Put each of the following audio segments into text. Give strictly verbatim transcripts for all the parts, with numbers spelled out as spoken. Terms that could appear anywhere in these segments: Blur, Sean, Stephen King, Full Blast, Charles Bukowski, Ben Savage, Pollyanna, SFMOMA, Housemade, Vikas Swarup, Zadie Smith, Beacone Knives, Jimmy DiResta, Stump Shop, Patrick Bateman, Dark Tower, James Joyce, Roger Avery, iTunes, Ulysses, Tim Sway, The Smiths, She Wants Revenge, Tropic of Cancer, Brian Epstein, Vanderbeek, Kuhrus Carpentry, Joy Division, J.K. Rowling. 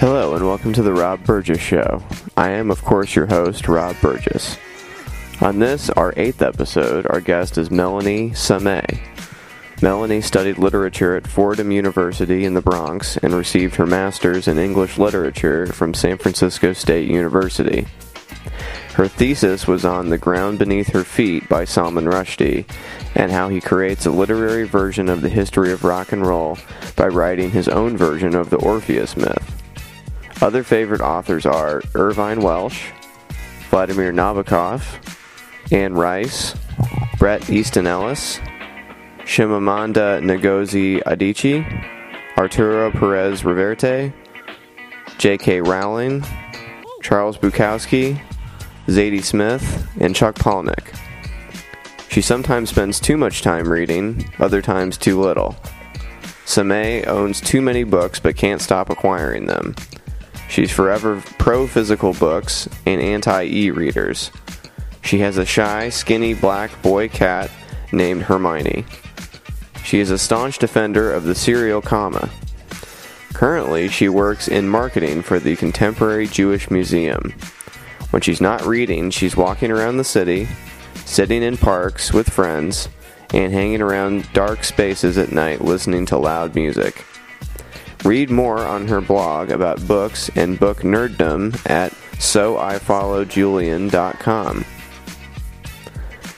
Hello and welcome to The Rob Burgess Show. I am, of course, your host, Rob Burgess. On this, our eighth episode, our guest is Melanie Samay. Melanie studied literature at Fordham University in the Bronx and received her master's in English literature from San Francisco State University. Her thesis was on The Ground Beneath Her Feet by Salman Rushdie and how he creates a literary version of the history of rock and roll by writing his own version of the Orpheus myth. Other favorite authors are Irvine Welsh, Vladimir Nabokov, Anne Rice, Bret Easton Ellis, Chimamanda Ngozi Adichie, Arturo Perez-Reverte, J K. Rowling, Charles Bukowski, Zadie Smith, and Chuck Palahniuk. She sometimes spends too much time reading, other times too little. Samay owns too many books but can't stop acquiring them. She's forever pro-physical books and anti-e-readers. She has a shy, skinny black boy cat named Hermione. She is a staunch defender of the serial comma. Currently, she works in marketing for the Contemporary Jewish Museum. When she's not reading, she's walking around the city, sitting in parks with friends, and hanging around dark spaces at night listening to loud music. Read more on her blog about books and book nerddom at so i follow julian dot com.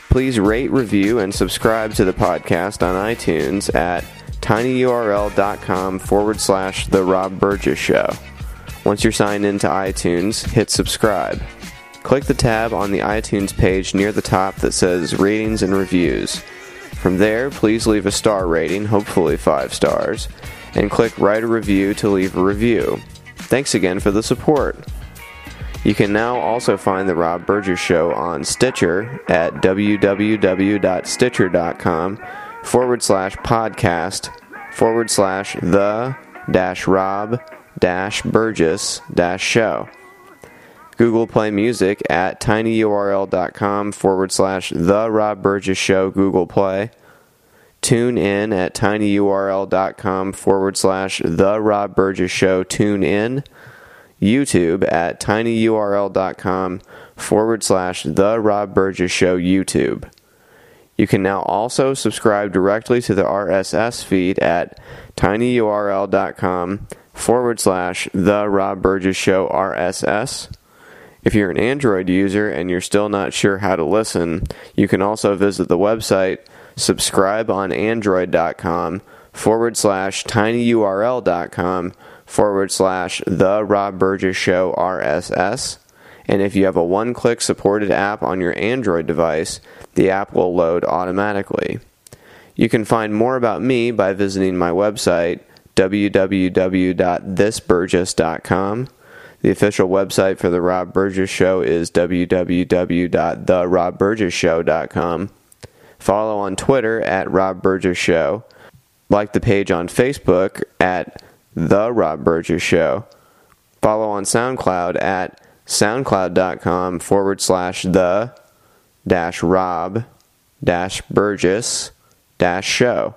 Please rate, review, and subscribe to the podcast on iTunes at tinyurl.com forward slash The Rob Burgess Show. Once you're signed into iTunes, hit subscribe. Click the tab on the iTunes page near the top that says Ratings and Reviews. From there, please leave a star rating, hopefully five stars, and click Write a Review to leave a review. Thanks again for the support. You can now also find The Rob Burgess Show on Stitcher at www.stitcher.com forward slash podcast forward slash the dash Rob dash Burgess dash show. Google Play Music at tinyurl.com forward slash the Rob Burgess Show Google Play. Tune in at tinyurl.com forward slash The Rob Burgess Show. Tune in. YouTube at tinyurl.com forward slash The Rob Burgess Show. YouTube. You can now also subscribe directly to the R S S feed at tinyurl.com forward slash The Rob Burgess Show R S S. If you're an Android user and you're still not sure how to listen, you can also visit the website subscribe on android dot com forward slash tinyurl.com forward slash The Rob Burgess Show R S S. And if you have a one-click supported app on your Android device, the app will load automatically. You can find more about me by visiting my website, w w w dot this burgess dot com. The official website for The Rob Burgess Show is w w w dot the rob burgess show dot com. Follow on Twitter at Rob Burgess Show. Like the page on Facebook at The Rob Burgess Show. Follow on SoundCloud at soundcloud.com forward slash the dash Rob dash Burgess dash show.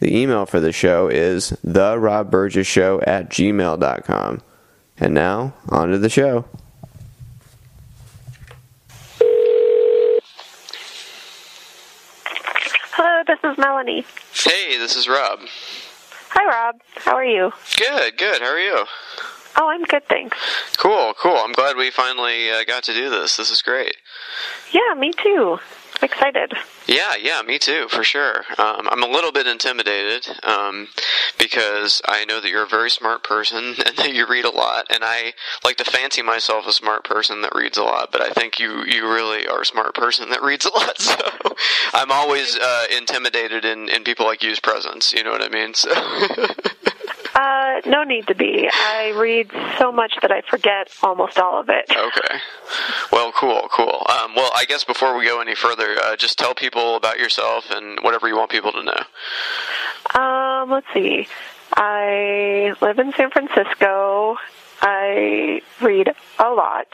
The email for the show is the Rob Burgess Show at gmail dot com. And now, on to the show. Hello, this is Melanie. Hey, this is Rob. Hi, Rob. How are you? Good, good. How are you? Oh, I'm good, thanks. Cool, cool. I'm glad we finally uh, got to do this. This is great. Yeah, me too. I'm excited. Yeah, yeah, me too, for sure. Um, I'm a little bit intimidated um, because I know that you're a very smart person and that you read a lot, and I like to fancy myself a smart person that reads a lot, but I think you, you really are a smart person that reads a lot, so I'm always uh, intimidated in, in people like you's presence, you know what I mean? So. Uh, no need to be. I read so much that I forget almost all of it. Okay. Well, cool, cool. Um, well, I guess before we go any further, uh, just tell people about yourself and whatever you want people to know. Um, let's see. I live in San Francisco. I read a lot.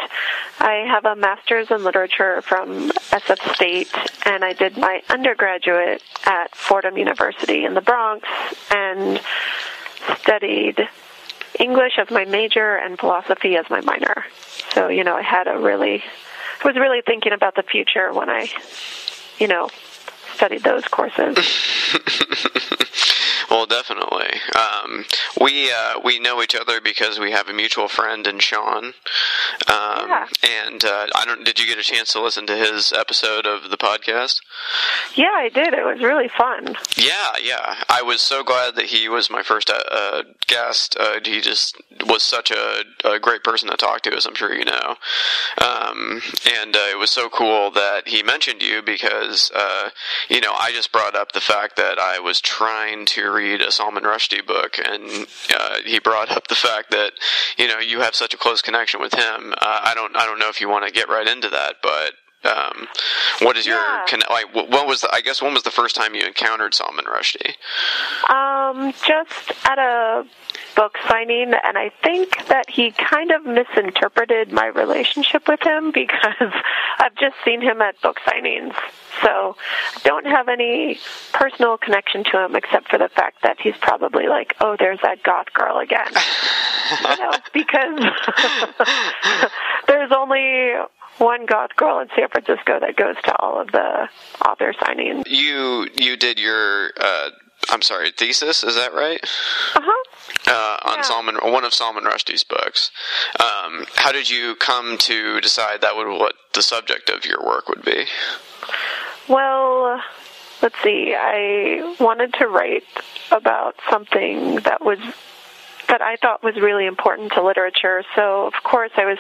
I have a master's in literature from S F State, and I did my undergraduate at Fordham University in the Bronx, and studied English as my major and philosophy as my minor. So, you know, I had a really, I was really thinking about the future when I, you know, studied those courses. Well, definitely. Um, we uh, we know each other because we have a mutual friend in Sean. Um, yeah. And uh, I don't. Did you get a chance to listen to his episode of the podcast? Yeah, I did. It was really fun. Yeah, yeah. I was so glad that he was my first uh, guest. Uh, he just was such a, a great person to talk to, as I'm sure you know. Um, and uh, it was so cool that he mentioned you because, uh, you know, I just brought up the fact that I was trying to read a Salman Rushdie book, and uh, he brought up the fact that, you know, you have such a close connection with him. Uh, I don't, I don't know if you want to get right into that, but um, what is yeah. your like? What was the, I guess when was the first time you encountered Salman Rushdie? Um, just at a book signing, and I think that he kind of misinterpreted my relationship with him because I've just seen him at book signings. So I don't have any personal connection to him except for the fact that he's probably like, oh, there's that goth girl again. You know, because there's only one goth girl in San Francisco that goes to all of the author signings. You you did your, uh, I'm sorry, thesis, is that right? Uh-huh. Uh, on yeah. Salman, one of Salman Rushdie's books. Um, how did you come to decide that would what the subject of your work would be? Well, let's see. I wanted to write about something that was that I thought was really important to literature. So, of course, I was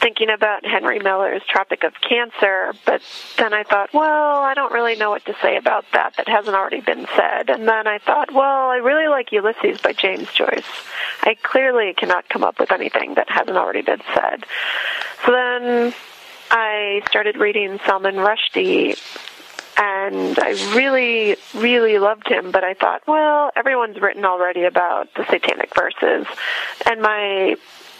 thinking about Henry Miller's Tropic of Cancer, but then I thought, well, I don't really know what to say about that. That hasn't already been said. And then I thought, well, I really like Ulysses by James Joyce. I clearly cannot come up with anything that hasn't already been said. So then I started reading Salman Rushdie, and I really, really loved him, but I thought, well, everyone's written already about the Satanic Verses. And my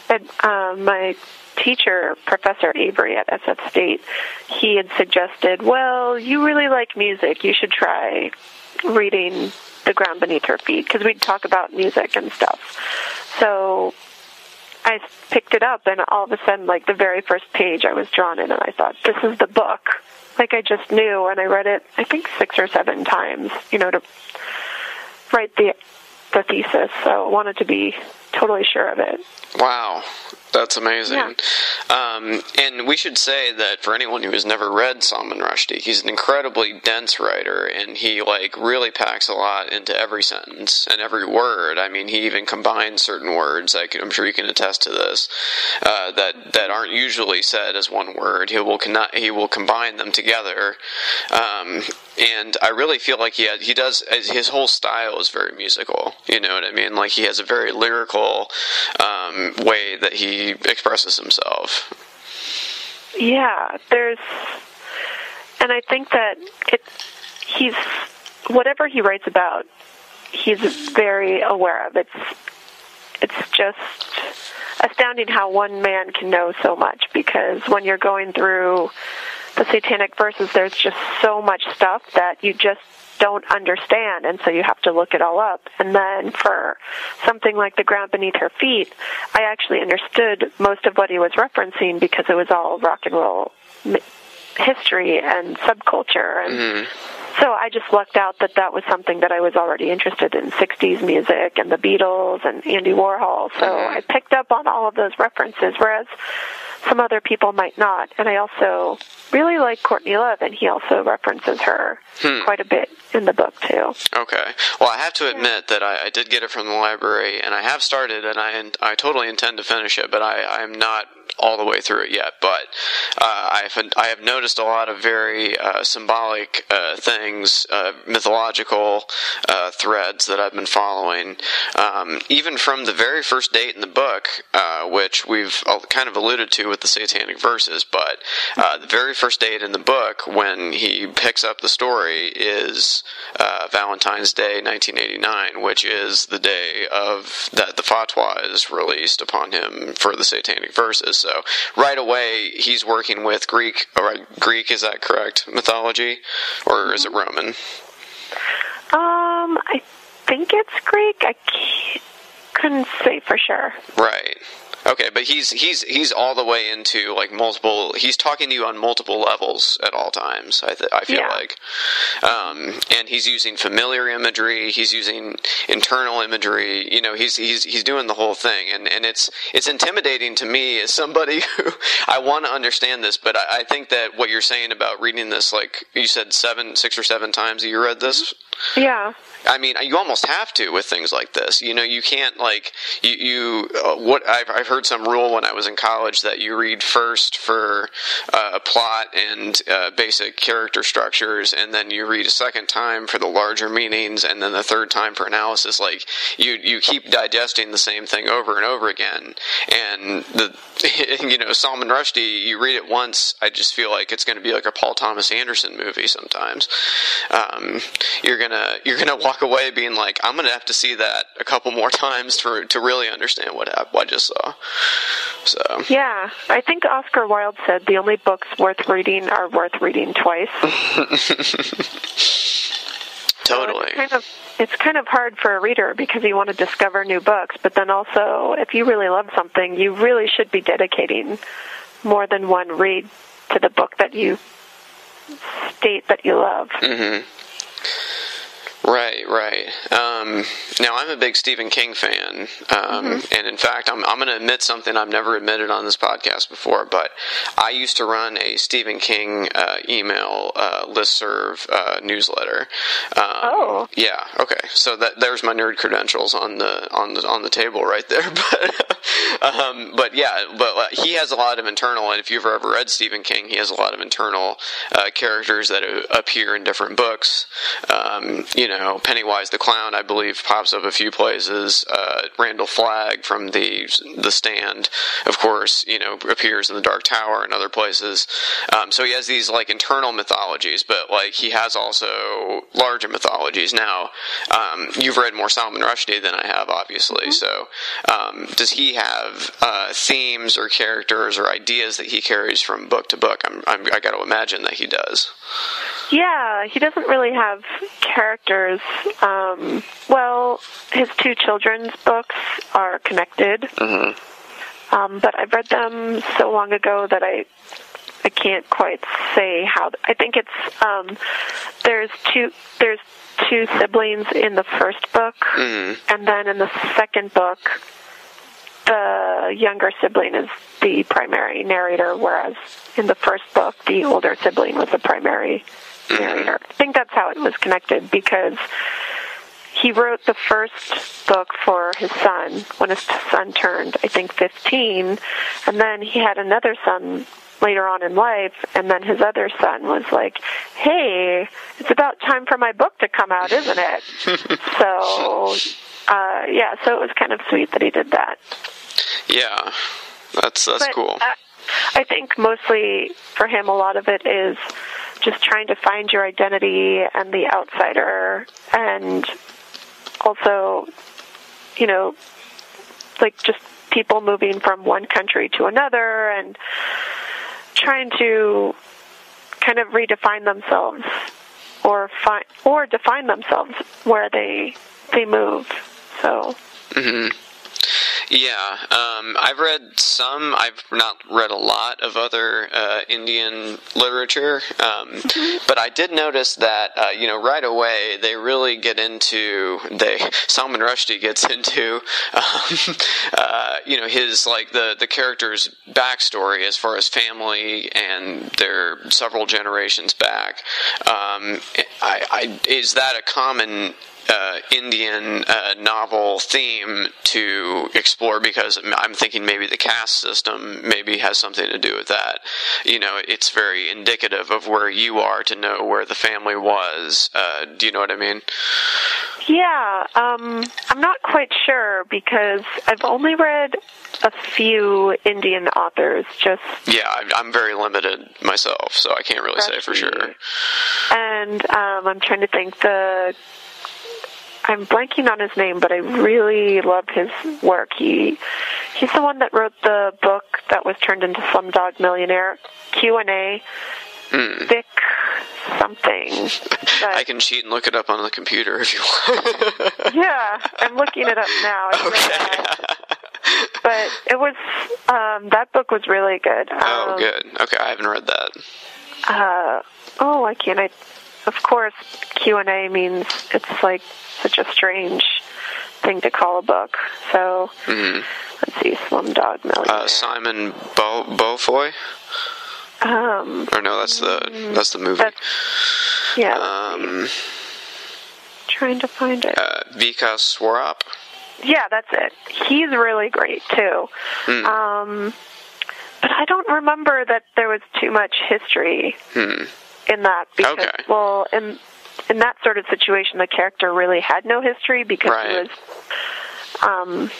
uh, my teacher, Professor Avery at S F State, he had suggested, well, you really like music. You should try reading The Ground Beneath Her Feet, because we'd talk about music and stuff. So I picked it up, and all of a sudden, like, the very first page I was drawn in, and I thought, this is the book. Like, I just knew, and I read it, I think, six or seven times, you know, to write the the thesis, so I wanted to be totally sure of it. Wow, that's amazing. Yeah. Um, and we should say that for anyone who has never read Salman Rushdie, he's an incredibly dense writer, and he, like, really packs a lot into every sentence and every word. I mean, he even combines certain words, like, I'm sure you can attest to this, uh, that, that aren't usually said as one word. He will, con- he will combine them together, um, and I really feel like he has, he does, his whole style is very musical, you know what I mean? Like, he has a very lyrical um, way that he expresses himself. Yeah, there's, and I think that it, he's, whatever he writes about, he's very aware of. It's, it's just astounding how one man can know so much, because when you're going through the Satanic Verses, there's just so much stuff that you just don't understand, and so you have to look it all up. And then for something like The Ground Beneath Her Feet, I actually understood most of what he was referencing because it was all rock and roll history and subculture. And mm-hmm. so I just lucked out that that was something that I was already interested in, sixties music and the Beatles and Andy Warhol. So mm-hmm. I picked up on all of those references, whereas some other people might not. And I also really like Courtney Love, and he also references her hmm. quite a bit in the book, too. Okay. Well, I have to admit that I, I did get it from the library, and I have started, and I I totally intend to finish it, but I, I am not all the way through it yet. But uh, I have I have noticed a lot of very uh, symbolic uh, things, uh, mythological uh, threads that I've been following, um, even from the very first date in the book, uh, which we've kind of alluded to with the Satanic Verses, but uh, the very first date in the book when he picks up the story is uh, Valentine's Day nineteen eighty-nine, which is the day of that the fatwa is released upon him for the Satanic Verses. So right away he's working with Greek, or Greek, is that correct, mythology, or is it Roman? Um, I think it's Greek. I can't couldn't say for sure. Right. Okay, but he's he's he's all the way into like multiple. He's talking to you on multiple levels at all times. I th- I feel yeah. like, um, and he's using familiar imagery. He's using internal imagery. You know, he's he's he's doing the whole thing, and, and it's it's intimidating to me as somebody who I want to understand this. But I, I think that what you're saying about reading this, like you said, seven, six or seven times you read this. Yeah. I mean, you almost have to with things like this. You know, you can't like you. you uh, what I've I've heard. heard some rule when I was in college that you read first for uh, a plot and uh, basic character structures, and then you read a second time for the larger meanings, and then the third time for analysis. Like you, you keep digesting the same thing over and over again. And the, you know, Salman Rushdie, you read it once, I just feel like it's going to be like a Paul Thomas Anderson movie. Sometimes um, you're gonna you're gonna walk away being like, I'm gonna have to see that a couple more times for to really understand what I, what I just saw. So. Yeah, I think Oscar Wilde said the only books worth reading are worth reading twice. Totally. So it's, kind of, it's kind of hard for a reader because you want to discover new books, but then also if you really love something, you really should be dedicating more than one read to the book that you state that you love. Mm-hmm. Right, right. Um, now, I'm a big Stephen King fan, um, mm-hmm. and in fact, I'm, I'm going to admit something I've never admitted on this podcast before, but I used to run a Stephen King uh, email uh, listserv uh, newsletter. Um, oh. Yeah, okay. So that, there's my nerd credentials on the on the, on the table right there. But, um, but yeah, but uh, he has a lot of internal, and if you've ever read Stephen King, he has a lot of internal uh, characters that appear in different books, um, you know. You know, Pennywise the Clown, I believe, pops up a few places. Uh, Randall Flagg from the the Stand, of course, you know, appears in the Dark Tower and other places. Um, so he has these like internal mythologies, but like he has also larger mythologies. Now, um, you've read more Salman Rushdie than I have, obviously. Mm-hmm. So, um, does he have uh, themes or characters or ideas that he carries from book to book? I'm, I'm, I got to imagine that he does. Yeah, he doesn't really have characters. Um, well, his two children's books are connected, mm-hmm. um, but I've read them so long ago that I I can't quite say how. I think it's um, there's two there's two siblings in the first book, mm-hmm. and then in the second book, the younger sibling is the primary narrator, whereas in the first book, the older sibling was the primary narrator. I think that's how it was connected, because he wrote the first book for his son when his son turned, I think, fifteen, and then he had another son later on in life, and then his other son was like, hey, it's about time for my book to come out, isn't it? so, uh, yeah, so it was kind of sweet that he did that. Yeah, that's, that's but, cool. Uh, I think mostly for him, a lot of it is just trying to find your identity and the outsider, and also, you know, like just people moving from one country to another and trying to kind of redefine themselves or find or define themselves where they they move. So. Mm-hmm. Yeah, um, I've read some. I've not read a lot of other uh, Indian literature, um, mm-hmm. but I did notice that uh, you know right away they really get into they Salman Rushdie gets into um, uh, you know his like the the character's backstory as far as family and their several generations back. Um, I, I, is that a common Uh, Indian uh, novel theme to explore? Because I'm thinking maybe the caste system maybe has something to do with that. You know, it's very indicative of where you are to know where the family was. Uh, do you know what I mean? Yeah, um, I'm not quite sure because I've only read a few Indian authors. Just yeah, I'm very limited myself, so I can't really say for sure. And um, I'm trying to think the. I'm blanking on his name, but I really love his work. He he's the one that wrote the book that was turned into Slumdog Millionaire, Q and A. Mm. Vic something. But I can cheat and look it up on the computer if you want. Yeah, I'm looking it up now. It's okay. Really but it was, um, that book was really good. Um, oh, good. Okay, I haven't read that. Uh, oh, why can't I? Of course, Q and A means it's like such a strange thing to call a book. So, mm-hmm. Let's see, Slumdog Millionaire. Uh, Simon Bo- Beaufoy? Um, or no, that's the that's the movie. That's, yeah. Um, trying to find it. Uh, Vikas Swarup. Yeah, that's it. He's really great too. Mm. Um, but I don't remember that there was too much history mm. in that because okay. well, in in that sort of situation, the character really had no history because right. he was. Um,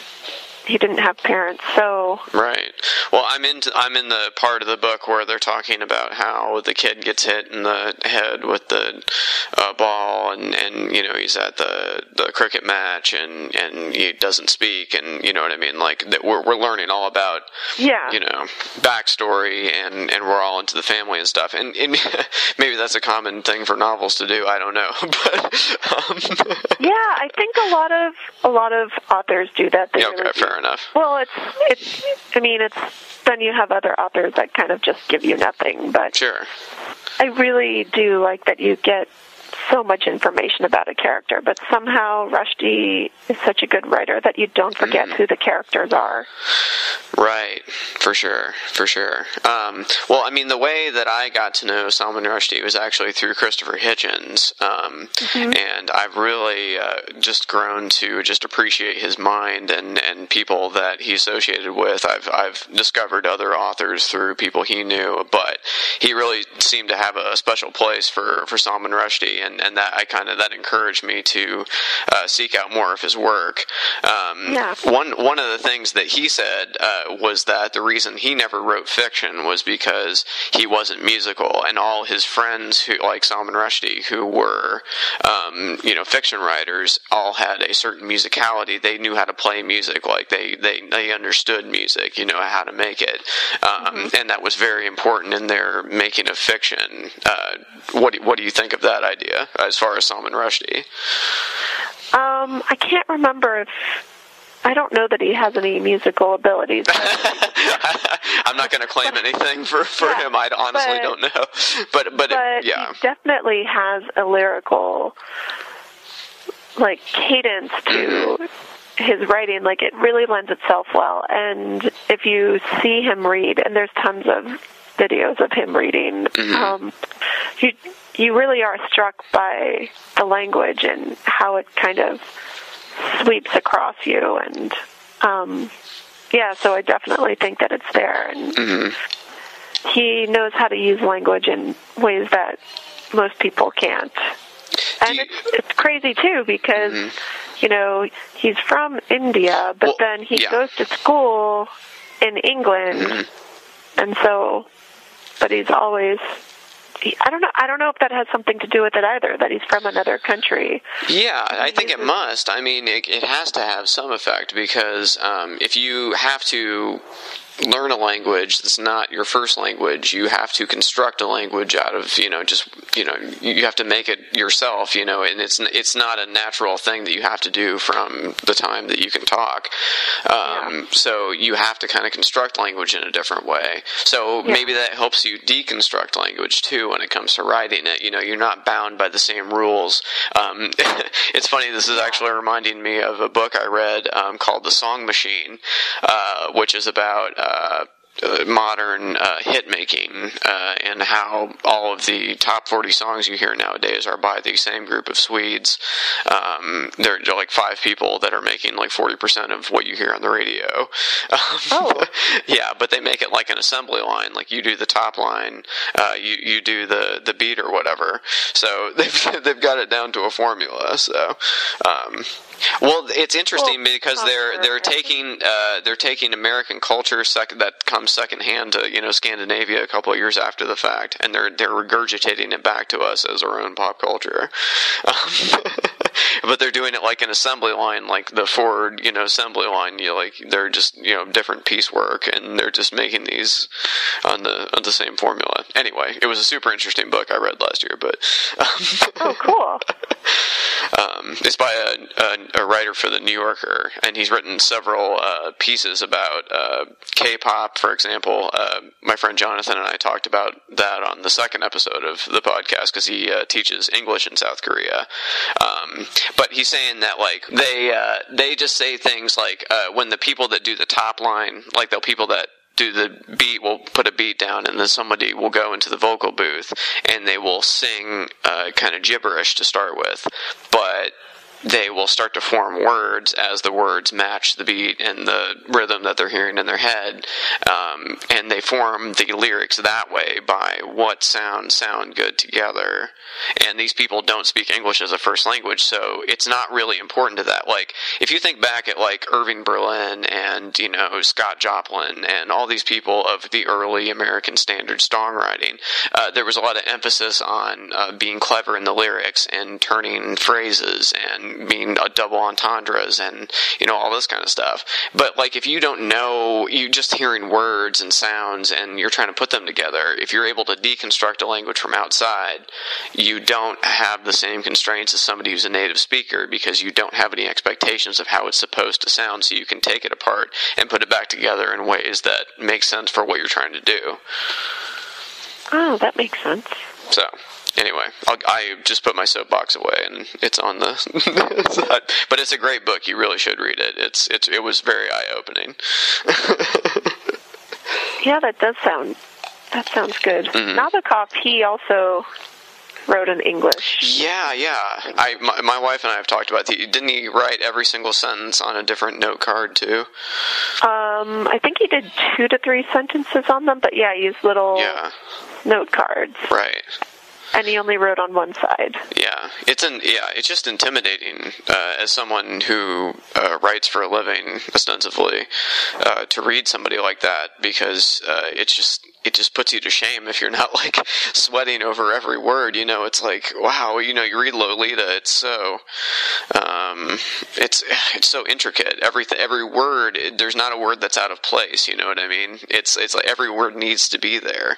He didn't have parents, so right. Well, I'm in. I'm in the part of the book where they're talking about how the kid gets hit in the head with the uh, ball, and, and you know he's at the, the cricket match, and, and he doesn't speak, and you know what I mean. Like that, we're we're learning all about yeah. you know backstory, and, and we're all into the family and stuff. And, and maybe that's a common thing for novels to do. I don't know, but um. yeah, I think a lot of a lot of authors do that. They yeah, okay, really do. Fair. Enough. Well, it's it's. I mean, it's then you have other authors that kind of just give you nothing. But sure, I really do like that you get so much information about a character. But somehow Rushdie is such a good writer that you don't forget mm. who the characters are. Right, for sure, for sure. Um, well, I mean, the way that I got to know Salman Rushdie was actually through Christopher Hitchens, um, mm-hmm. and I've really uh, just grown to just appreciate his mind and, and people that he associated with. I've I've discovered other authors through people he knew, but he really seemed to have a special place for, for Salman Rushdie, and, and that I kind of that encouraged me to uh, seek out more of his work. Um, yeah. One one of the things that he said. Uh, was that the reason he never wrote fiction was because he wasn't musical, and all his friends who, like Salman Rushdie, who were, um, you know, fiction writers, all had a certain musicality. They knew how to play music, like they they, they understood music, you know, how to make it, um, mm-hmm. and that was very important in their making of fiction. Uh, what what do you think of that idea as far as Salman Rushdie? Um, I can't remember if. I don't know that he has any musical abilities. I'm not going to claim anything for, for yeah, him. I honestly but, don't know. But, but, but it, yeah. he definitely has a lyrical, like, cadence to his writing. Like, it really lends itself well. And if you see him read, and there's tons of videos of him reading, mm-hmm. um, you, you really are struck by the language and how it kind of sweeps across you, and um, yeah, so I definitely think that it's there, and mm-hmm. he knows how to use language in ways that most people can't. And you... it's, it's crazy too, because mm-hmm. you know, he's from India, but well, then he yeah. goes to school in England, mm-hmm. and so, but he's always. I don't know. I don't know if that has something to do with it either. That he's from another country. Yeah, I think it must. I mean, it, it has to have some effect because um, if you have to learn a language that's not your first language, you have to construct a language out of you know just you know you have to make it yourself. You know, and it's it's not a natural thing that you have to do from the time that you can talk. Um, yeah. So you have to kind of construct language in a different way. So yeah. maybe that helps you deconstruct language too. When it comes to writing it, you know, you're not bound by the same rules. Um, it's funny, this is actually reminding me of a book I read um, called The Song Machine, uh, which is about uh, modern uh, hit-making uh, and how all of the top forty songs you hear nowadays are by the same group of Swedes. Um, they're, they're like five people that are making like forty percent of what you hear on the radio. Um, oh. Yeah, but they make it like an assembly line. Like you do the top line, uh, you, you do the, the beat or whatever. So they've, they've got it down to a formula. So... Um, Well, it's interesting well, because they're they're taking uh, they're taking American culture sec- that comes secondhand to you know Scandinavia a couple of years after the fact, and they're they're regurgitating it back to us as our own pop culture. Um, but they're doing it like an assembly line, like the Ford, you know, assembly line. You know, like they're just, you know, different piecework, and they're just making these on the on the same formula. Anyway, it was a super interesting book I read last year, but um, oh, cool. um, it's by a, a, a writer for the New Yorker, and he's written several uh, pieces about uh, K-pop, for example. Uh, my friend Jonathan and I talked about that on the second episode of the podcast because he uh, teaches English in South Korea. Um, but he's saying that like they uh, they just say things like uh, when the people that do the top line, like the people that do the beat will put a beat down, and then somebody will go into the vocal booth and they will sing uh, kind of gibberish to start with, but they will start to form words as the words match the beat and the rhythm that they're hearing in their head, um, and they form the lyrics that way by what sounds sound good together. And these people don't speak English as a first language, so it's not really important to that. Like, if you think back at, like, Irving Berlin and, you know, Scott Joplin and all these people of the early American standard songwriting, uh, there was a lot of emphasis on uh, being clever in the lyrics and turning phrases and mean uh, double entendres and, you know, all this kind of stuff. But, like, if you don't know, you're just hearing words and sounds and you're trying to put them together, if you're able to deconstruct a language from outside, you don't have the same constraints as somebody who's a native speaker because you don't have any expectations of how it's supposed to sound, so you can take it apart and put it back together in ways that make sense for what you're trying to do. Oh, that makes sense. So... Anyway, I'll, I just put my soapbox away, and it's on the side. But it's a great book. You really should read it. It's it's it was very eye-opening. Yeah, that does sound that sounds good. Mm-hmm. Nabokov, he also wrote in English. Yeah, yeah. I my, my wife and I have talked about the. Didn't he write every single sentence on a different note card too? Um, I think he did two to three sentences on them, but yeah, he used little yeah. note cards. Right. And he only wrote on one side. Yeah, it's an yeah, it's just intimidating uh, as someone who uh, writes for a living, ostensibly, uh, to read somebody like that because uh, it's just it just puts you to shame if you're not like sweating over every word. You know, it's like wow, you know, you read Lolita, it's so um, it's it's so intricate. Every every word, it, there's not a word that's out of place. You know what I mean? It's it's like every word needs to be there,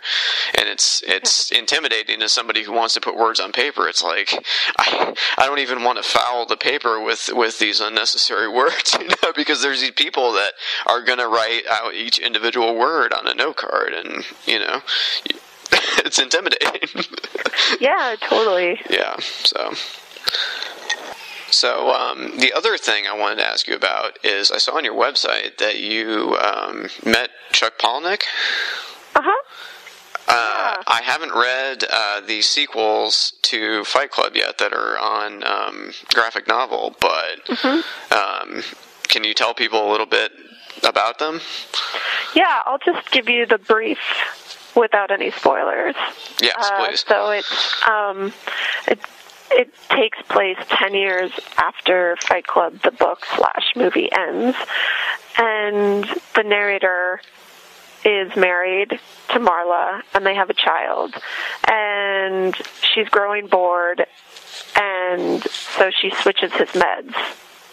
and it's it's intimidating as somebody who wants to put words on paper. It's like I, I don't even want to foul the paper with, with these unnecessary words, you know, because there's these people that are going to write out each individual word on a note card, and you know, it's intimidating. Yeah, totally. Yeah, so. So um, the other thing I wanted to ask you about is I saw on your website that you um, met Chuck Palahniuk. Uh-huh. Uh, I haven't read uh, the sequels to Fight Club yet that are on um, graphic novel, but mm-hmm. um, can you tell people a little bit about them? Yeah, I'll just give you the brief without any spoilers. Yes, uh, please. So it's, um, it, it takes place ten years after Fight Club, the book slash movie, ends, and the narrator is married to Marla, and they have a child, and she's growing bored, and so she switches his meds.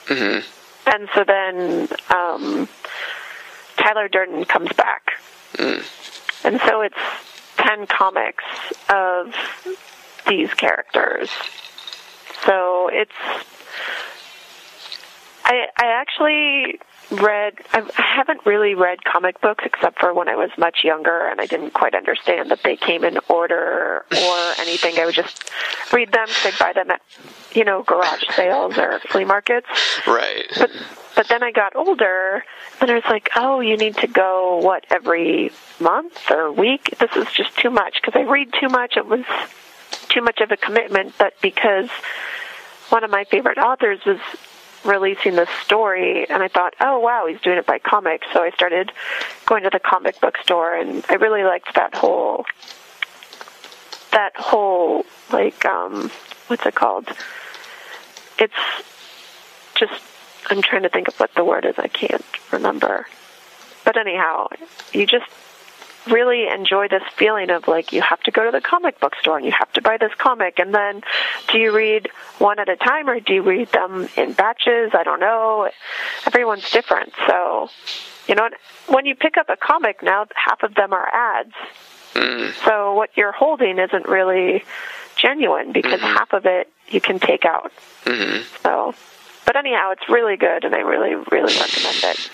Mm-hmm. And so then um, Tyler Durden comes back. Mm. And so it's ten comics of these characters. So it's... I, I actually... read I haven't really read comic books except for when I was much younger, and I didn't quite understand that they came in order or anything. I would just read them because I'd buy them at, you know, garage sales or flea markets. Right. But but then I got older, and I was like, oh, you need to go what every month or week. This is just too much because I read too much. It was too much of a commitment. But because one of my favorite authors was releasing this story, and I thought, oh wow, he's doing it by comic, so I started going to the comic book store, and I really liked that whole that whole like um what's it called it's just I'm trying to think of what the word is, I can't remember, but anyhow, you just really enjoy this feeling of, like, you have to go to the comic book store and you have to buy this comic, and then do you read one at a time or do you read them in batches? I don't know. Everyone's different. So, you know, when you pick up a comic now, half of them are ads. Mm. So what you're holding isn't really genuine because mm-hmm. half of it you can take out. Mm-hmm. So, but anyhow, it's really good, and I really, really recommend it.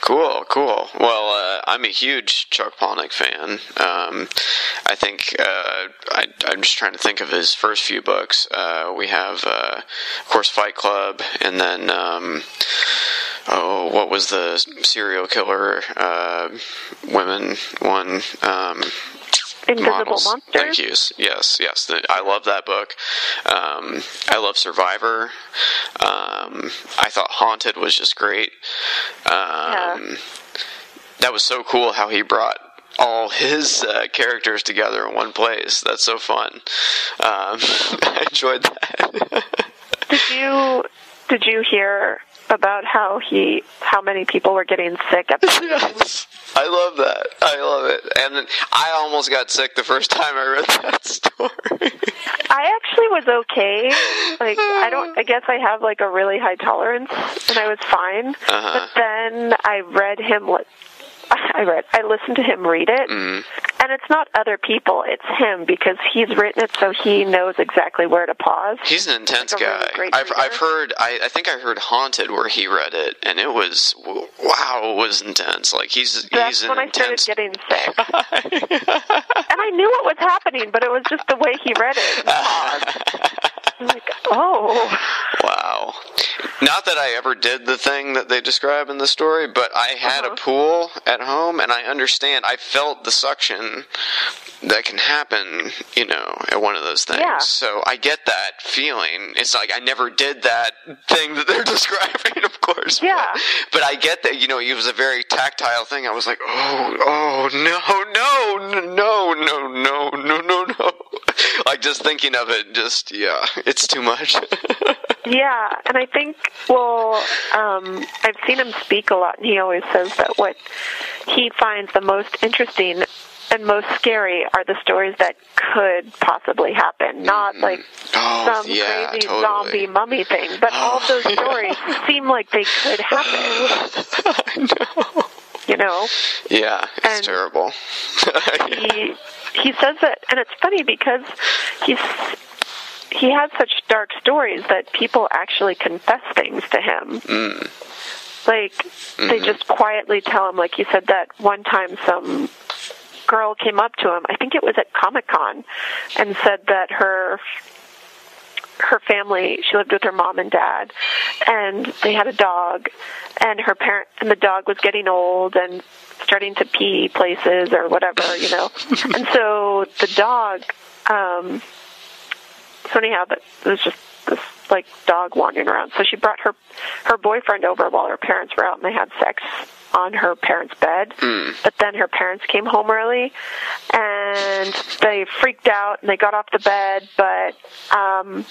Cool, cool. Well, uh, I'm a huge Chuck Palahniuk fan. Um, I think uh, I, I'm just trying to think of his first few books. Uh, we have, uh, of course, Fight Club, and then um, oh, what was the serial killer uh, women one? Um, Invisible Models. Monsters. Thank you. Yes, yes. The, I love that book. Um, I love Survivor. Um, I thought Haunted was just great. Um, yeah. That was so cool how he brought all his uh, characters together in one place. That's so fun. Um, I enjoyed that. Did you? Did you hear about how he, how many people were getting sick at the yes. I love that. I love it. And I almost got sick the first time I read that story. I actually was okay. Like, I don't, I guess I have like a really high tolerance, and I was fine. Uh-huh. But then I read him, I read, I listened to him read it. Mm. And it's not other people, it's him, because he's written it so he knows exactly where to pause. He's an intense like guy. Really I've, I've heard, I, I think I heard Haunted where he read it, and it was, wow, it was intense. Like, he's, That's he's an intense... That's when I started getting sick. And I knew what was happening, but it was just the way he read it. I'm like, oh. Wow. Not that I ever did the thing that they describe in the story, but I had uh-huh. a pool at home, and I understand, I felt the suction that can happen, you know, at one of those things. Yeah. So I get that feeling. It's like I never did that thing that they're describing, of course. Yeah. But, but I get that, you know, it was a very tactile thing. I was like, oh, oh, no, no, no, no, no, no, no, no. Like, just thinking of it, just, yeah, it's too much. Yeah, and I think, well, um, I've seen him speak a lot, and he always says that what he finds the most interesting and most scary are the stories that could possibly happen, not like oh, some yeah, crazy totally. zombie mummy thing, but oh, all those stories yeah. seem like they could happen. I know. You know? Yeah, it's and terrible. he, he says that, and it's funny because he's... he has such dark stories that people actually confess things to him. Mm. Like, mm-hmm. they just quietly tell him, like he said that one time some girl came up to him, I think it was at Comic-Con, and said that her her family, she lived with her mom and dad, and they had a dog, and her parent, and the dog was getting old and starting to pee places or whatever, you know. And so the dog... Um, So anyhow, but it was just this, like, dog wandering around. So she brought her her boyfriend over while her parents were out, and they had sex on her parents' bed. Mm. But then her parents came home early, and they freaked out, and they got off the bed. But um,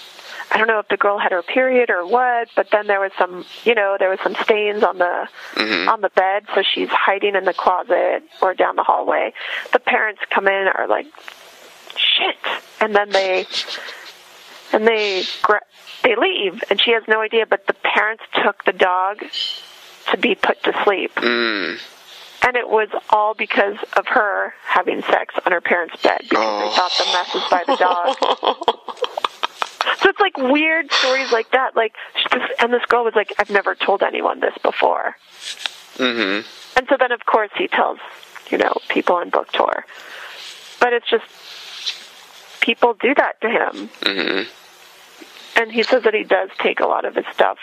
I don't know if the girl had her period or what, but then there was some, you know, there was some stains on the, mm-hmm. on the bed, so she's hiding in the closet or down the hallway. The parents come in and are like, shit, and then they... And they they leave, and she has no idea, but the parents took the dog to be put to sleep. Mm. And it was all because of her having sex on her parents' bed, because oh. they thought the mess was by the dog. So it's like weird stories like that. Like, and this girl was like, I've never told anyone this before. Mm-hmm. And so then, of course, he tells, you know, people on book tour. But it's just... people do that to him. Mm-hmm. And he says that he does take a lot of his stuff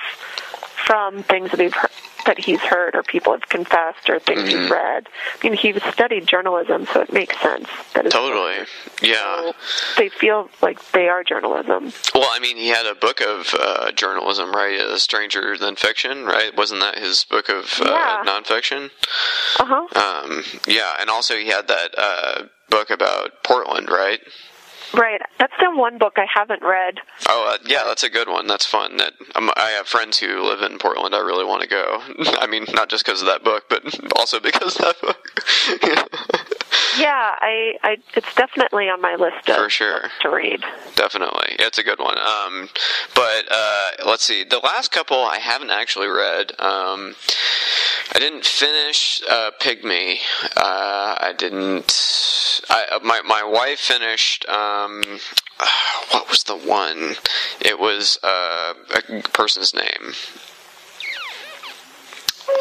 from things that, he've heard, that he's heard or people have confessed or things mm-hmm. he's read. I mean, he studied journalism, so it makes sense. That it's totally. Yeah. So they feel like they are journalism. Well, I mean, he had a book of uh, journalism, right? Uh, Stranger Than Fiction, right? Wasn't that his book of uh, yeah. nonfiction? Uh-huh. Um, yeah, and also he had that uh, book about Portland, right? Right. That's the one book I haven't read. Oh, uh, yeah, that's a good one. That's fun. That um, I have friends who live in Portland. I really want to go. I mean, not just because of that book, but also because of that book. Yeah, I, I it's definitely on my list of, for sure, to read. Definitely. It's a good one. Um, but uh, let's see. The last couple I haven't actually read. Um, I didn't finish uh, Pygmy. Uh, I didn't... I, my, my wife finished... Um, uh, what was the one? It was uh, a person's name.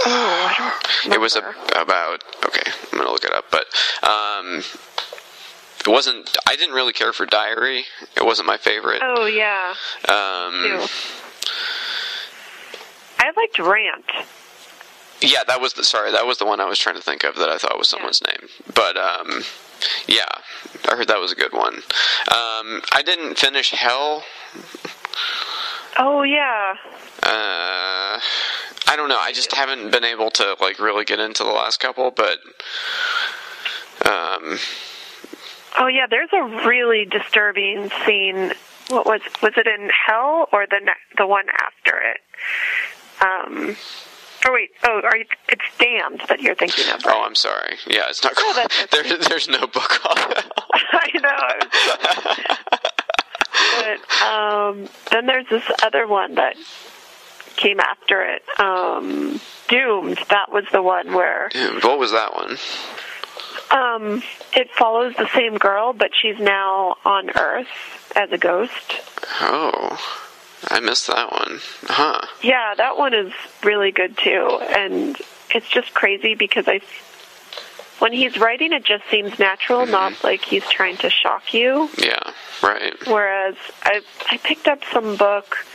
Uh, it was a, about... Okay, I'm going to look it up. But um, it wasn't... I didn't really care for Diary. It wasn't my favorite. Oh, yeah. Um, I liked Rant. Yeah, that was the sorry, that was the one I was trying to think of that I thought was someone's yeah. name. But um, yeah, I heard that was a good one. Um, I didn't finish Hell. Oh yeah. Uh, I don't know. I just haven't been able to like really get into the last couple, but um. Oh yeah, there's a really disturbing scene. What was was it in Hell or the ne- the one after it? Um. Oh wait! Oh, are you, it's Damned that you're thinking of. Right? Oh, I'm sorry. Yeah, it's not. Oh, that's okay. There, there's no book on it. I know. But um, then there's this other one that came after it. Um, Doomed. That was the one where. Doomed. What was that one? Um, it follows the same girl, but she's now on Earth as a ghost. Oh. I missed that one. Huh. Yeah, that one is really good, too. And it's just crazy because I, when he's writing, it just seems natural, mm-hmm. not like he's trying to shock you. Yeah, right. Whereas I I picked up some book.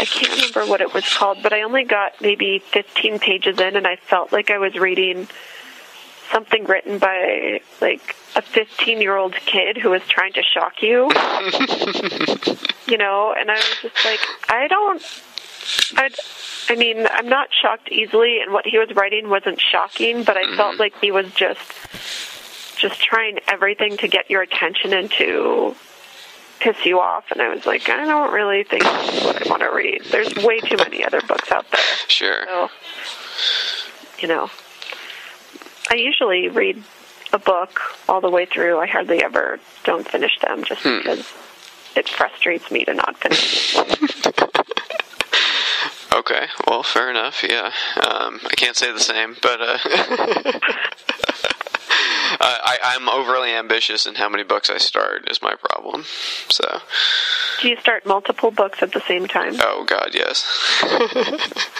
I can't remember what it was called, but I only got maybe fifteen pages in, and I felt like I was reading something written by, like, a fifteen-year-old kid who was trying to shock you. You know, and I was just like, I don't... I'd, I mean, I'm not shocked easily, and what he was writing wasn't shocking, but I mm-hmm. felt like he was just just trying everything to get your attention and to piss you off, and I was like, I don't really think this is what I want to read. There's way too many other books out there. Sure. So, you know... I usually read a book all the way through. I hardly ever don't finish them just hmm. because it frustrates me to not finish them. Okay, well, fair enough, yeah. Um, I can't say the same, but uh, I, I'm overly ambitious in how many books I start is my problem. So, do you start multiple books at the same time? Oh, God, yes.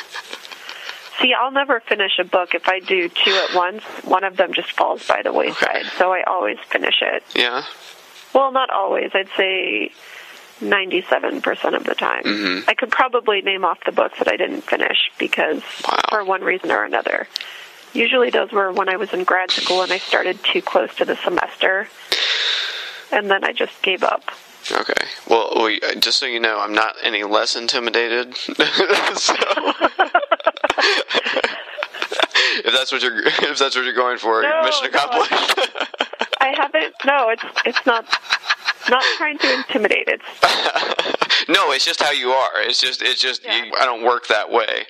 See, I'll never finish a book. If I do two at once, one of them just falls by the wayside. Okay. So I always finish it. Yeah. Well, not always. I'd say ninety-seven percent of the time. Mm-hmm. I could probably name off the books that I didn't finish because wow. for one reason or another. Usually those were when I was in grad school and I started too close to the semester. And then I just gave up. Okay. Well, just so you know, I'm not any less intimidated. so... If that's what you're, if that's what you're going for, no, mission accomplished. No, I haven't. No, it's it's not not trying to intimidate. It's no, it's just how you are. It's just it's just yeah. you, I don't work that way.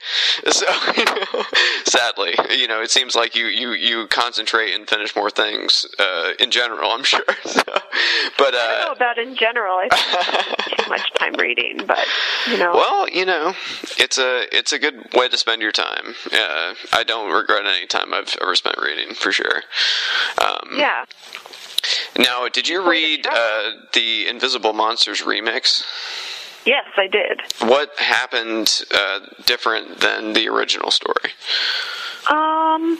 So you know, sadly, you know, it seems like you, you, you concentrate and finish more things uh, in general. I'm sure. So, but uh, I don't know about in general. I spend too much time reading, but you know. Well, you know, it's a it's a good way to spend your time. Uh, I don't regret any time I've ever spent reading for sure. Um, yeah. Now, did you read uh, the Invisible Monsters remix? Yes, I did. What happened uh, different than the original story? Um,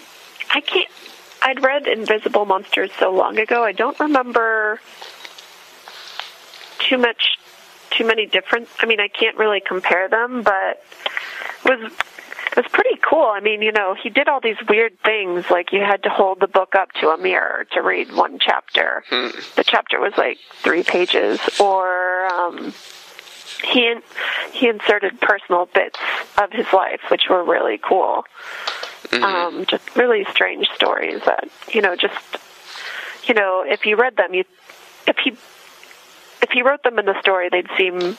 I can't... I'd read Invisible Monsters so long ago, I don't remember too much... too many different... I mean, I can't really compare them, but it was... It was pretty cool. I mean, you know, he did all these weird things, like you had to hold the book up to a mirror to read one chapter. Hmm. The chapter was like three pages, or um, he in, he inserted personal bits of his life, which were really cool. Mm-hmm. Um, just really strange stories that, you know, just, you know, if you read them, you if he if he wrote them in the story, they'd seem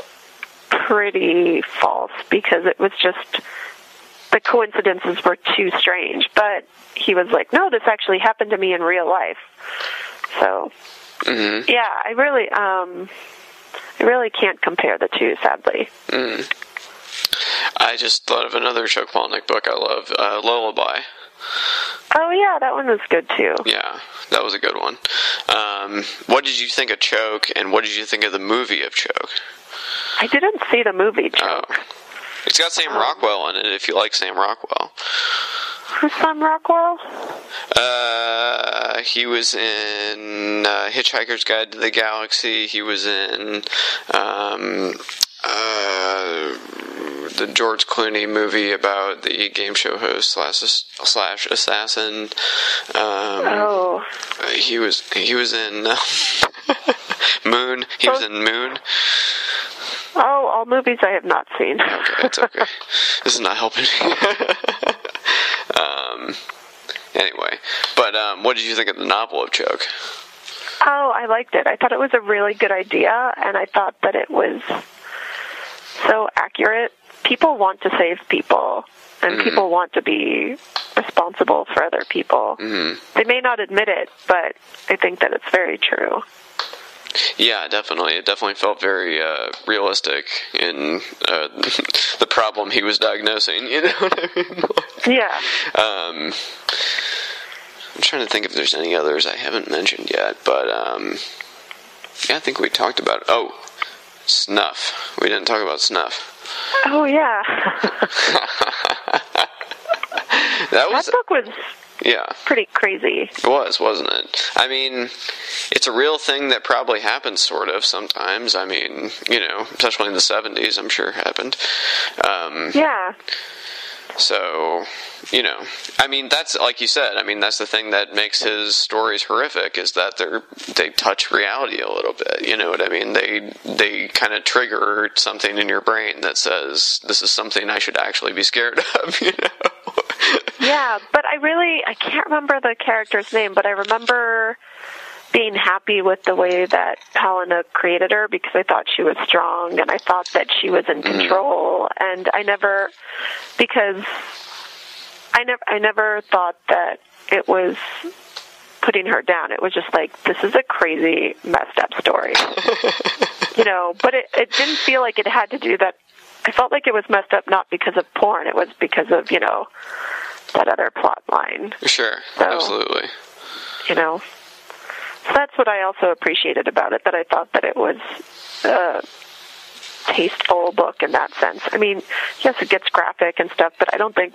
pretty false because it was just the coincidences were too strange. But he was like, no, this actually happened to me in real life. So, mm-hmm. yeah, I really, um, I really can't compare the two, sadly. Mm. I just thought of another Chuck Palahniuk book I love, uh, Lullaby. Oh, yeah, that one was good, too. Yeah, that was a good one. Um, what did you think of Choke, and what did you think of the movie of Choke? I didn't see the movie Choke. Oh. It's got Sam um, Rockwell in it, if you like Sam Rockwell. Who's Sam Rockwell? Uh, he was in uh, Hitchhiker's Guide to the Galaxy. He was in... Um, uh, the George Clooney movie about the game show host slash, slash assassin. Um, oh. He was he was in uh, Moon. He was in Moon. Oh, all movies I have not seen. Okay, it's okay. This is not helping. um. Anyway, but um, what did you think of the novel of Choke? Oh, I liked it. I thought it was a really good idea, and I thought that it was so accurate. People want to save people, and mm-hmm. people want to be responsible for other people. Mm-hmm. They may not admit it, but I think that it's very true. Yeah, definitely. It definitely felt very uh, realistic in uh, the problem he was diagnosing. You know what I mean? Like, yeah. Um, I'm trying to think if there's any others I haven't mentioned yet, but um, yeah, I think we talked about it. Oh, Snuff. We didn't talk about Snuff. Oh, yeah. that, was, that book was yeah. pretty crazy. It was, wasn't it? I mean, it's a real thing that probably happens sort of sometimes. I mean, you know, especially in the seventies, I'm sure happened. Um, yeah. So, you know, I mean, that's, like you said, I mean, that's the thing that makes his stories horrific is that they're, they touch reality a little bit, you know what I mean? They, they kind of trigger something in your brain that says, this is something I should actually be scared of, you know? Yeah, but I really, I can't remember the character's name, but I remember being happy with the way that Palahniuk created her because I thought she was strong and I thought that she was in control. Mm-hmm. And I never, because I never, I never thought that it was putting her down. It was just like, this is a crazy, messed up story, you know, but it, it didn't feel like it had to do that. I felt like it was messed up, not because of porn. It was because of, you know, that other plot line. Sure. So, absolutely. You know, so that's what I also appreciated about it, that I thought that it was a tasteful book in that sense. I mean, yes, it gets graphic and stuff, but I don't think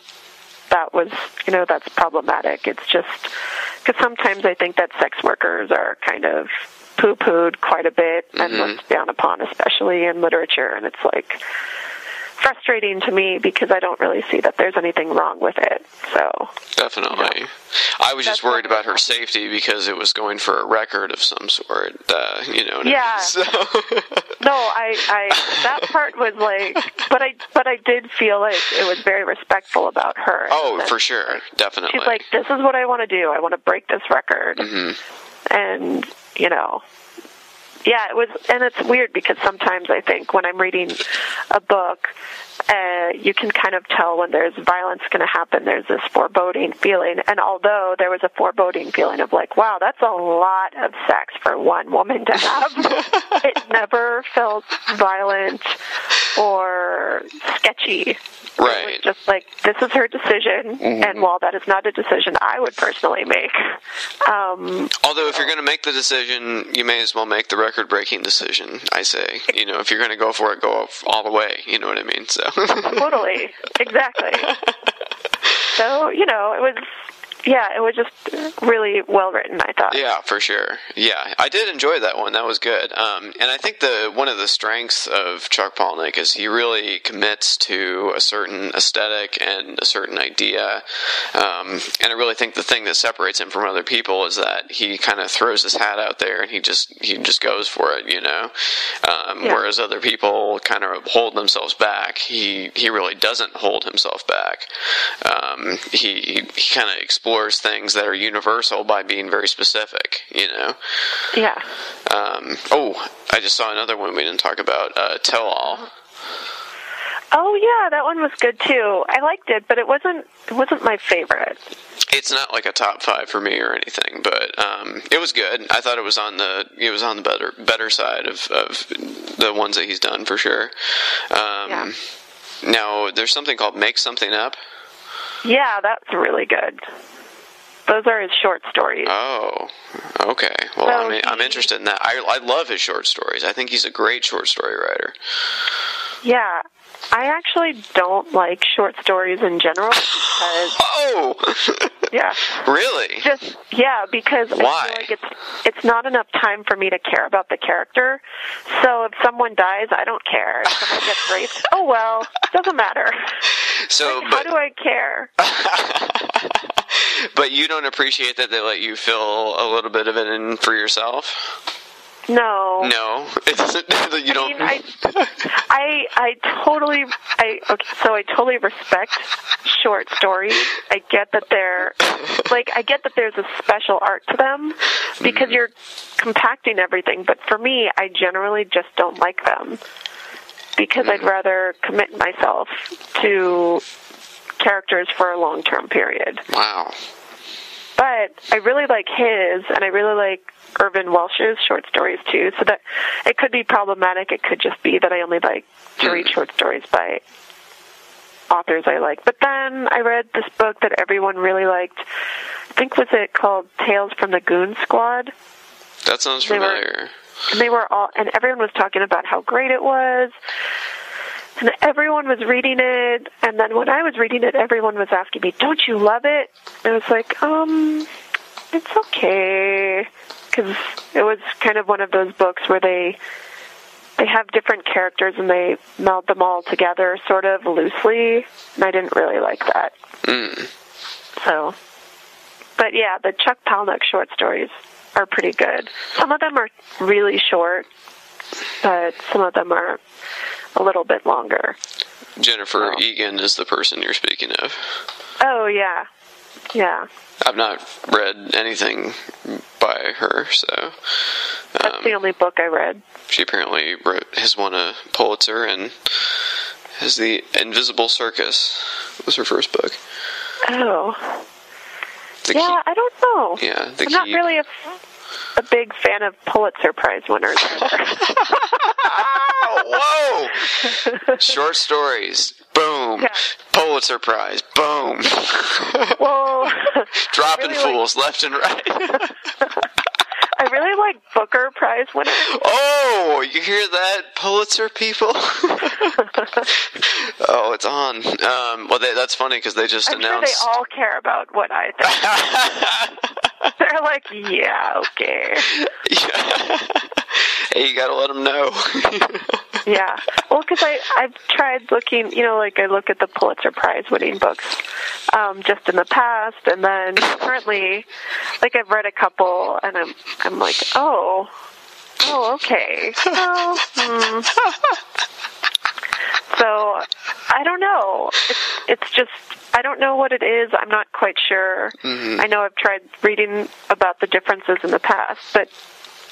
that was, you know, that's problematic. It's just because sometimes I think that sex workers are kind of poo-pooed quite a bit mm-hmm. and looked down upon, especially in literature, and it's like frustrating to me because I don't really see that there's anything wrong with it. So definitely, you know, I was just worried about her safety because it was going for a record of some sort. Uh, you know, yeah. I mean, so. no, I, I that part was like, but I but I did feel like it was very respectful about her. Oh, for sure, definitely. She's like, this is what I want to do. I want to break this record, mm-hmm. and you know. Yeah, it was, and it's weird because sometimes I think when I'm reading a book, uh, you can kind of tell when there's violence going to happen, there's this foreboding feeling. And although there was a foreboding feeling of like, wow, that's a lot of sex for one woman to have, it never felt violent or sketchy. Right. It was just like, this is her decision, mm-hmm. and while that is not a decision I would personally make. Um, Although if you're going to make the decision, you may as well make the record-breaking decision, I say. You know, if you're going to go for it, go all the way. You know what I mean? So totally. Exactly. So, you know, it was... Yeah, it was just really well written, I thought. Yeah, for sure. Yeah, I did enjoy that one. That was good. Um, and I think the one of the strengths of Chuck Palahniuk is he really commits to a certain aesthetic and a certain idea. Um, and I really think the thing that separates him from other people is that he kind of throws his hat out there and he just he just goes for it, you know? Um, yeah. Whereas other people kind of hold themselves back. He, he really doesn't hold himself back. Um, he he kind of explores things that are universal by being very specific, you know? Yeah. Um, oh, I just saw another one we didn't talk about, uh, Tell All. Oh yeah, that one was good too. I liked it, but it wasn't it wasn't my favorite. It's not like a top five for me or anything, but um, it was good. I thought it was on the it was on the better better side of, of the ones that he's done for sure. Um, yeah. Now there's something called Make Something Up. Yeah, that's really good. Those are his short stories. Oh, okay. Well, so I mean, he, I'm interested in that. I, I love his short stories. I think he's a great short story writer. Yeah. I actually don't like short stories in general because... Oh! Yeah. Really? Just, yeah, because Why? I feel like it's, it's not enough time for me to care about the character. So if someone dies, I don't care. If someone gets raped, oh well, doesn't matter. So, like, but, how do I care? But you don't appreciate that they let you fill a little bit of it in for yourself? No. No. It doesn't, you don't. I, mean, I, I, I totally, I, okay, so I totally respect short stories. I get that they're, like, I get that there's a special art to them because you're compacting everything. But for me, I generally just don't like them because mm. I'd rather commit myself to characters for a long-term period. Wow. But I really like his, and I really like Irvine Welsh's short stories, too, so that it could be problematic. It could just be that I only like to read short stories by authors I like. But then I read this book that everyone really liked. I think was it called Tales from the Goon Squad? That sounds familiar. They were, they were all, and everyone was talking about how great it was. And everyone was reading it, and then when I was reading it, everyone was asking me, don't you love it? And I was like, um, it's okay, because it was kind of one of those books where they they have different characters and they meld them all together sort of loosely, and I didn't really like that. Mm. So, but yeah, the Chuck Palahniuk short stories are pretty good. Some of them are really short, but some of them are a little bit longer. Jennifer oh. Egan is the person you're speaking of. Oh, yeah. Yeah. I've not read anything by her, so... Um, That's the only book I read. She apparently wrote, has won a Pulitzer and has The Invisible Circus. That was her first book. Oh. The yeah, key, I don't know. Yeah, the I'm key, not really a... a big fan of Pulitzer Prize winners. Whoa! Short stories. Boom. Yeah. Pulitzer Prize. Boom. Whoa. Dropping really fools like... left and right. I really like Booker Prize winners. Oh, you hear that, Pulitzer people? Oh, it's on. Um, well, they, that's funny because they just I'm announced... sure they all care about what I think. They're like, yeah, okay. Yeah. Hey, you got to let them know. Yeah. Well, because I've tried looking, you know, like I look at the Pulitzer Prize-winning books um, just in the past, and then currently, like I've read a couple, and I'm I'm like, oh, oh, okay. Oh, hmm. So I don't know. It's, it's just... I don't know what it is. I'm not quite sure. Mm-hmm. I know I've tried reading about the differences in the past, but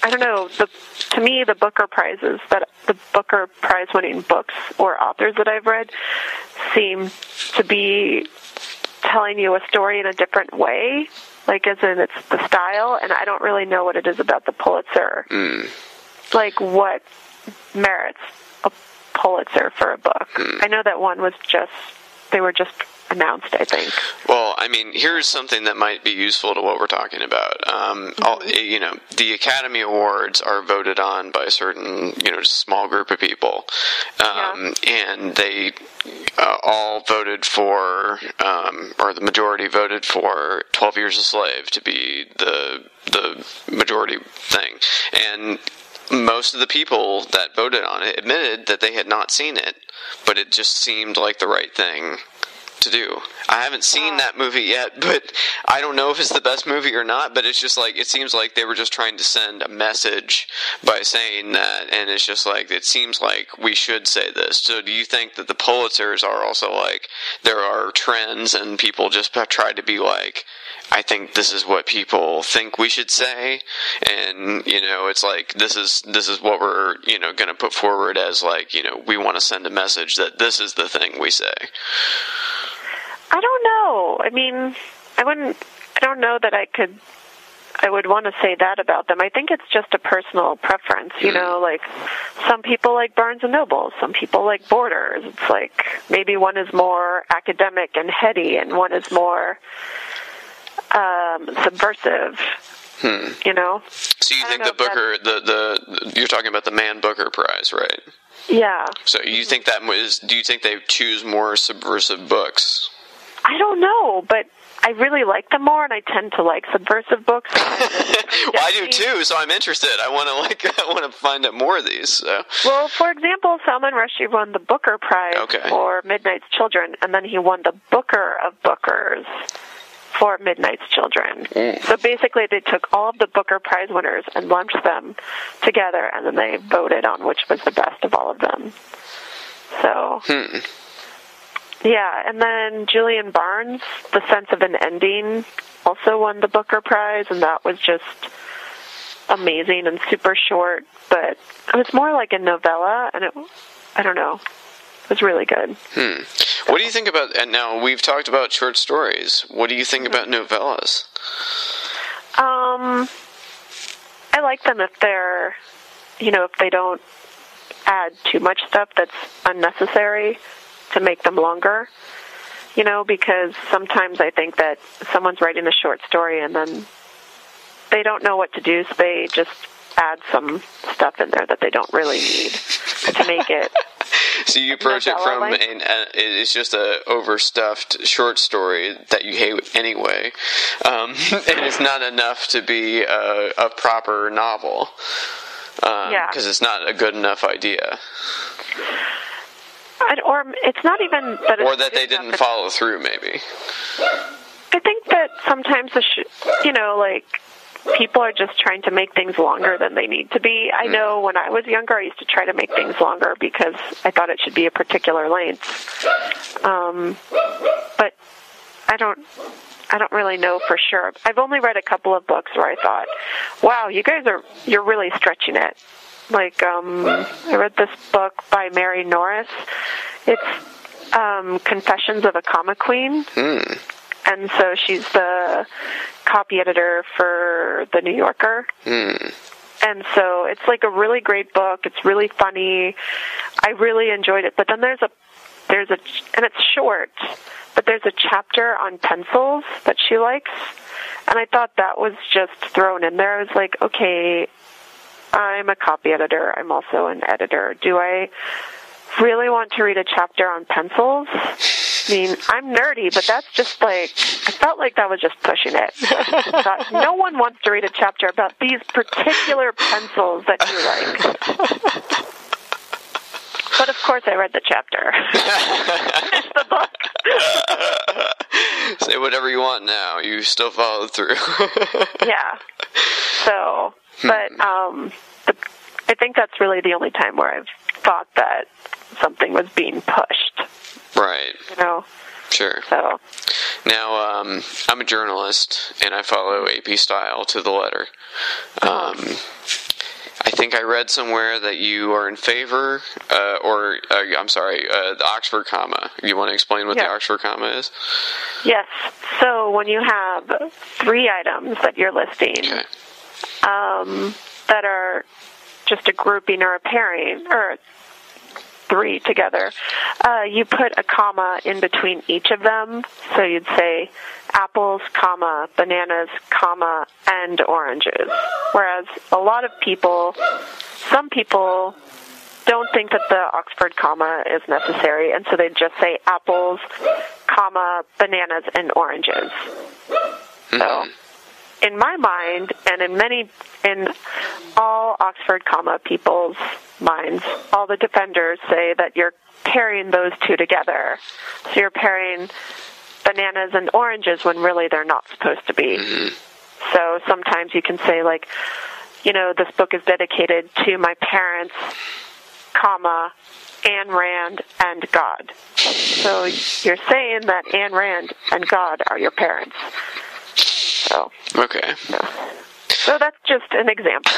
I don't know. The, to me, the Booker Prizes, that the Booker Prize-winning books or authors that I've read seem to be telling you a story in a different way, like as in it's the style, and I don't really know what it is about the Pulitzer. Mm. Like what merits a Pulitzer for a book. Mm. I know that one was just, they were just... announced, I think. Well, I mean, here's something that might be useful to what we're talking about. Um, mm-hmm. all, you know, the Academy Awards are voted on by a certain, you know, small group of people. Um, yeah. And they uh, all voted for, um, or the majority voted for twelve Years a Slave to be the the majority thing. And most of the people that voted on it admitted that they had not seen it, but it just seemed like the right thing to do. I haven't seen wow. that movie yet, but I don't know if it's the best movie or not, but it's just like, it seems like they were just trying to send a message by saying that, and it's just like, it seems like we should say this. So do you think that the Pulitzers are also like, there are trends and people just try to be like, I think this is what people think we should say, and, you know, it's like, this is, this is what we're, you know, going to put forward as like, you know, we want to send a message that this is the thing we say. I don't know. I mean, I wouldn't, I don't know that I could, I would want to say that about them. I think it's just a personal preference, you mm-hmm. know, like some people like Barnes and Noble, some people like Borders. It's like maybe one is more academic and heady and one is more um, subversive. Hmm. You know? So you think the Booker, the, the, you're talking about the Man Booker Prize, right? Yeah. So you think that is, do you think they choose more subversive books? I don't know, but I really like them more, and I tend to like subversive books. Well, I do too, so I'm interested. I want to like, I want to find out more of these. So. Well, for example, Salman Rushdie won the Booker Prize okay. for Midnight's Children, and then he won the Booker of Bookers for Midnight's Children. Mm. So basically they took all of the Booker Prize winners and lumped them together, and then they voted on which was the best of all of them. So, hmm. yeah, and then Julian Barnes, The Sense of an Ending, also won the Booker Prize, and that was just amazing and super short, but it was more like a novella, and it, I don't know. It was really good. Hmm. What do you think about, and now we've talked about short stories. What do you think about novellas? Um, I like them if they're, you know, if they don't add too much stuff that's unnecessary to make them longer, you know, because sometimes I think that someone's writing a short story and then they don't know what to do, so they just add some stuff in there that they don't really need to make it. So you approach it from an, uh, it's just a overstuffed short story that you hate anyway, um, and it's not enough to be a, a proper novel, um, yeah. because it's not a good enough idea. And, or it's not even that. It's or that they didn't follow through, maybe. I think that sometimes, the sh- you know, like. People are just trying to make things longer than they need to be. I know when I was younger, I used to try to make things longer because I thought it should be a particular length. Um, but I don't, I don't really know for sure. I've only read a couple of books where I thought, wow, you guys are, you're really stretching it. Like, um, I read this book by Mary Norris. It's um, Confessions of a Comic Queen. Hmm. And so she's the copy editor for The New Yorker. Mm. And so it's like a really great book. It's really funny. I really enjoyed it. But then there's a, there's a, and it's short, but there's a chapter on pencils that she likes. And I thought that was just thrown in there. I was like, okay, I'm a copy editor. I'm also an editor. Do I really want to read a chapter on pencils? I mean, I'm nerdy, but that's just like, I felt like that was just pushing it. I thought, no one wants to read a chapter about these particular pencils that you like. But of course I read the chapter. It's the book. Say whatever you want now. You still followed through. Yeah. So, but um, the, I think that's really the only time where I've thought that something was being pushed. Right. You know? Sure. So. Now, um, I'm a journalist, and I follow A P Style to the letter. Um, I think I read somewhere that you are in favor, uh, or, uh, I'm sorry, uh, the Oxford comma. You want to explain what yeah. the Oxford comma is? Yes. So when you have three items that you're listing okay. um, that are just a grouping or a pairing, or three together, uh, you put a comma in between each of them. So you'd say apples, comma, bananas, comma, and oranges. Whereas a lot of people, some people don't think that the Oxford comma is necessary, and so they just say apples, comma, bananas, and oranges. So in my mind, and in many, in all Oxford comma people's minds, all the defenders say that you're pairing those two together. So you're pairing bananas and oranges when really they're not supposed to be. Mm-hmm. So sometimes you can say, like, you know, this book is dedicated to my parents, comma, Ayn Rand and God. So you're saying that Ayn Rand and God are your parents. So okay. So, so that's just an example.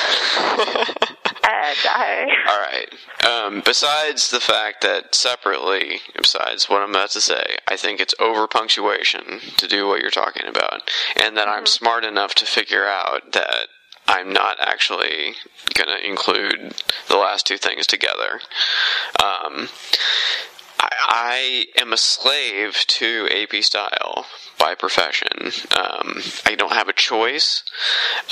And I... All right. Um, besides the fact that separately, besides what I'm about to say, I think it's over-punctuation to do what you're talking about, and that mm-hmm. I'm smart enough to figure out that I'm not actually going to include the last two things together. Um, I, I am a slave to A P style by profession. Um, I don't have a choice.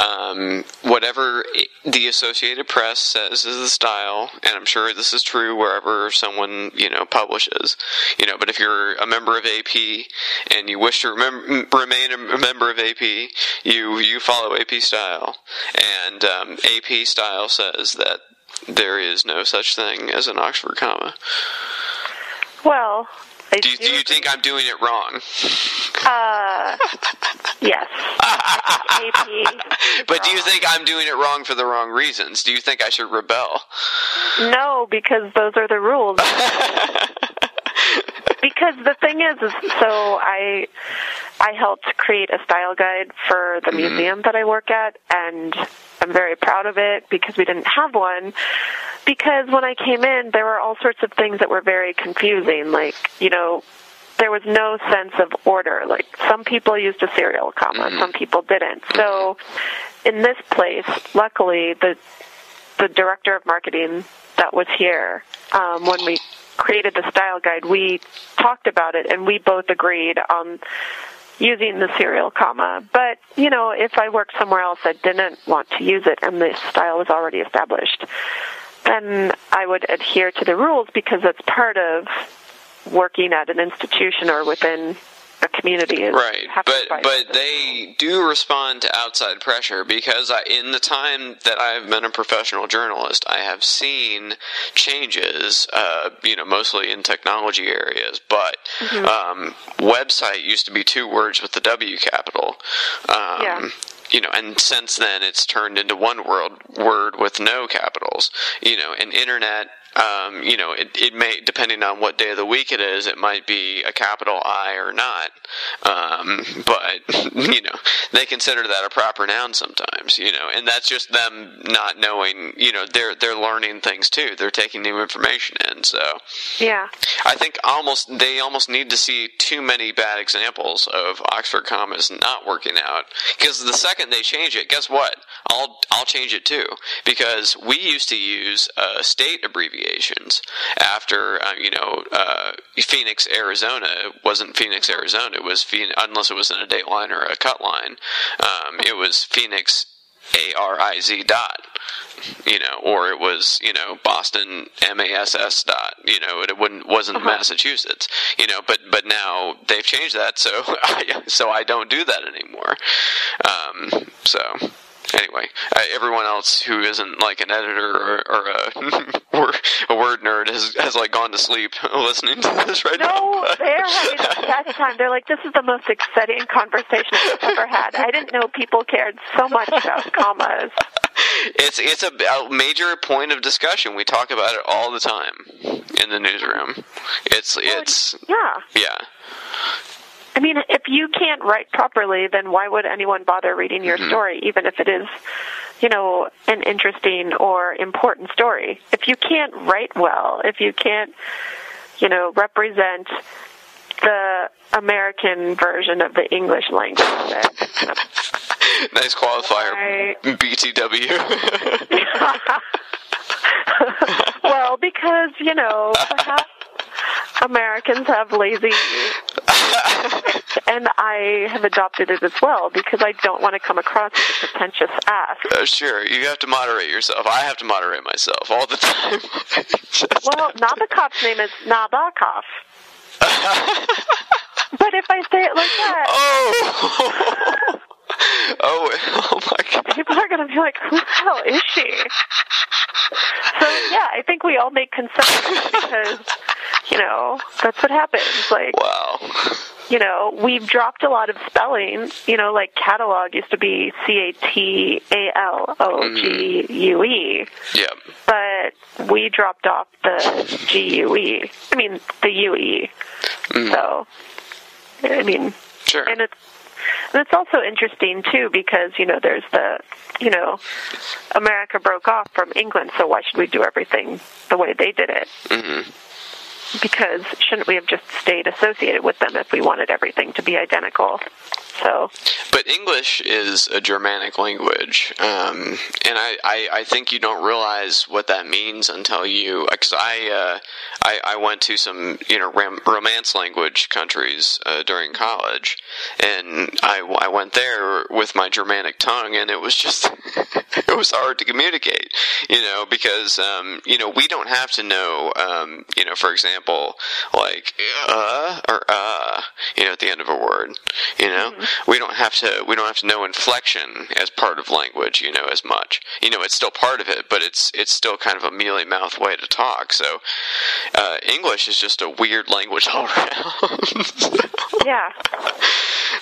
Um, whatever the Associated Press says is the style, and I'm sure this is true wherever someone, you know, publishes. You know, but if you're a member of A P and you wish to remem- remain a member of A P, you you follow A P style, and um, A P style says that there is no such thing as an Oxford comma. Well, I do you, do you think I'm doing it wrong? Uh, yes. A P but wrong. Do you think I'm doing it wrong for the wrong reasons? Do you think I should rebel? No, because those are the rules. Because the thing is, is so I I helped create a style guide for the mm-hmm. museum that I work at, and I'm very proud of it because we didn't have one. Because when I came in, there were all sorts of things that were very confusing. Like, you know, there was no sense of order. Like, some people used a serial comma, mm-hmm. some people didn't. So in this place, luckily, the the director of marketing that was here, um, when we created the style guide, we talked about it, and we both agreed on using the serial comma. But, you know, if I worked somewhere else that didn't want to use it and the style was already established, then I would adhere to the rules because that's part of working at an institution or within a community. Is right, but but they do respond to outside pressure because I, in the time that I've been a professional journalist, I have seen changes, uh, you know, mostly in technology areas. But mm-hmm. um, website used to be two words with the W capital. Um, yeah. You know, and since then it's turned into one word, word with no capitals. You know, and internet, um, you know, it, it may, depending on what day of the week it is, it might be a capital I or not. Um, but, you know, they consider that a proper noun sometimes, you know, and that's just them not knowing, you know, they're, they're learning things too. They're taking new information in. So, yeah, I think almost, they almost need to see too many bad examples of Oxford commas not working out, because the second Second they change it, guess what? I'll I'll change it too, because we used to use uh, state abbreviations after um, you know uh, Phoenix, Arizona. It wasn't Phoenix, Arizona. It was Phoenix, unless it was in a date line or a cut line. Um, it was Phoenix A R I Z dot, you know, or it was, you know, Boston M A S S dot, you know, it wouldn't, wasn't uh-huh. Massachusetts, you know, but, but now they've changed that, so I, so I don't do that anymore. Um, so anyway, I, everyone else who isn't like an editor or, or a, or a word nerd has, has like gone to sleep listening to this right no, now. No, they're having the best time. They're like, this is the most exciting conversation I've ever had. I didn't know people cared so much about commas. It's it's a, a major point of discussion. We talk about it all the time in the newsroom. It's it's yeah yeah. I mean, if you can't write properly, then why would anyone bother reading your mm-hmm. story, even if it is, you know, an interesting or important story? If you can't write well, if you can't, you know, represent the American version of the English language. Nice qualifier, I... B T W. Well, because, you know, perhaps Americans have lazy... And I have adopted it as well because I don't want to come across as a pretentious ass. Uh, sure, you have to moderate yourself. I have to moderate myself all the time. Well, Nabokov's name is Nabokov. But if I say it like that... Oh! Oh, oh my God. People are going to be like, who the hell is she? So, yeah, I think we all make concessions because, you know, that's what happens. Like, wow. You know, we've dropped a lot of spelling. You know, like catalog used to be C A T A L O G U E. Mm-hmm. Yeah. But we dropped off the G U E. I mean, the U E. Mm-hmm. So, I mean, sure. And it's, and it's also interesting, too, because, you know, there's the, you know, America broke off from England, so why should we do everything the way they did it? Mm-hmm. Because shouldn't we have just stayed associated with them if we wanted everything to be identical? So, but English is a Germanic language, um, and I, I, I think you don't realize what that means until you. Because I, uh, I I went to some you know ram, Romance language countries uh, during college, and I, I went there with my Germanic tongue, and it was just it was hard to communicate, you know, because um, you know we don't have to know um, you know for example. Like uh or uh, you know, at the end of a word, you know, mm-hmm. we don't have to we don't have to know inflection as part of language, you know, as much. You know, it's still part of it, but it's it's still kind of a mealy mouth way to talk. So uh, English is just a weird language all around. Yeah.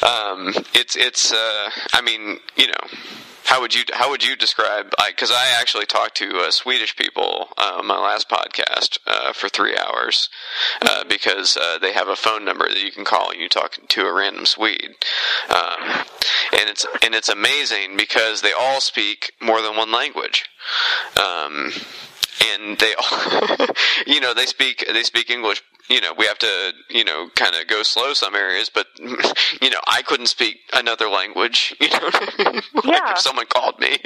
Um, it's it's uh, I mean, you know. How would you how would you describe? Because I, I actually talked to uh, Swedish people uh, on my last podcast uh, for three hours uh, because uh, they have a phone number that you can call and you talk to a random Swede, um, and it's and it's amazing because they all speak more than one language. Um, And they, all, you know, they speak they speak English. You know, we have to, you know, kind of go slow some areas. But, you know, I couldn't speak another language. You know, like yeah. If someone called me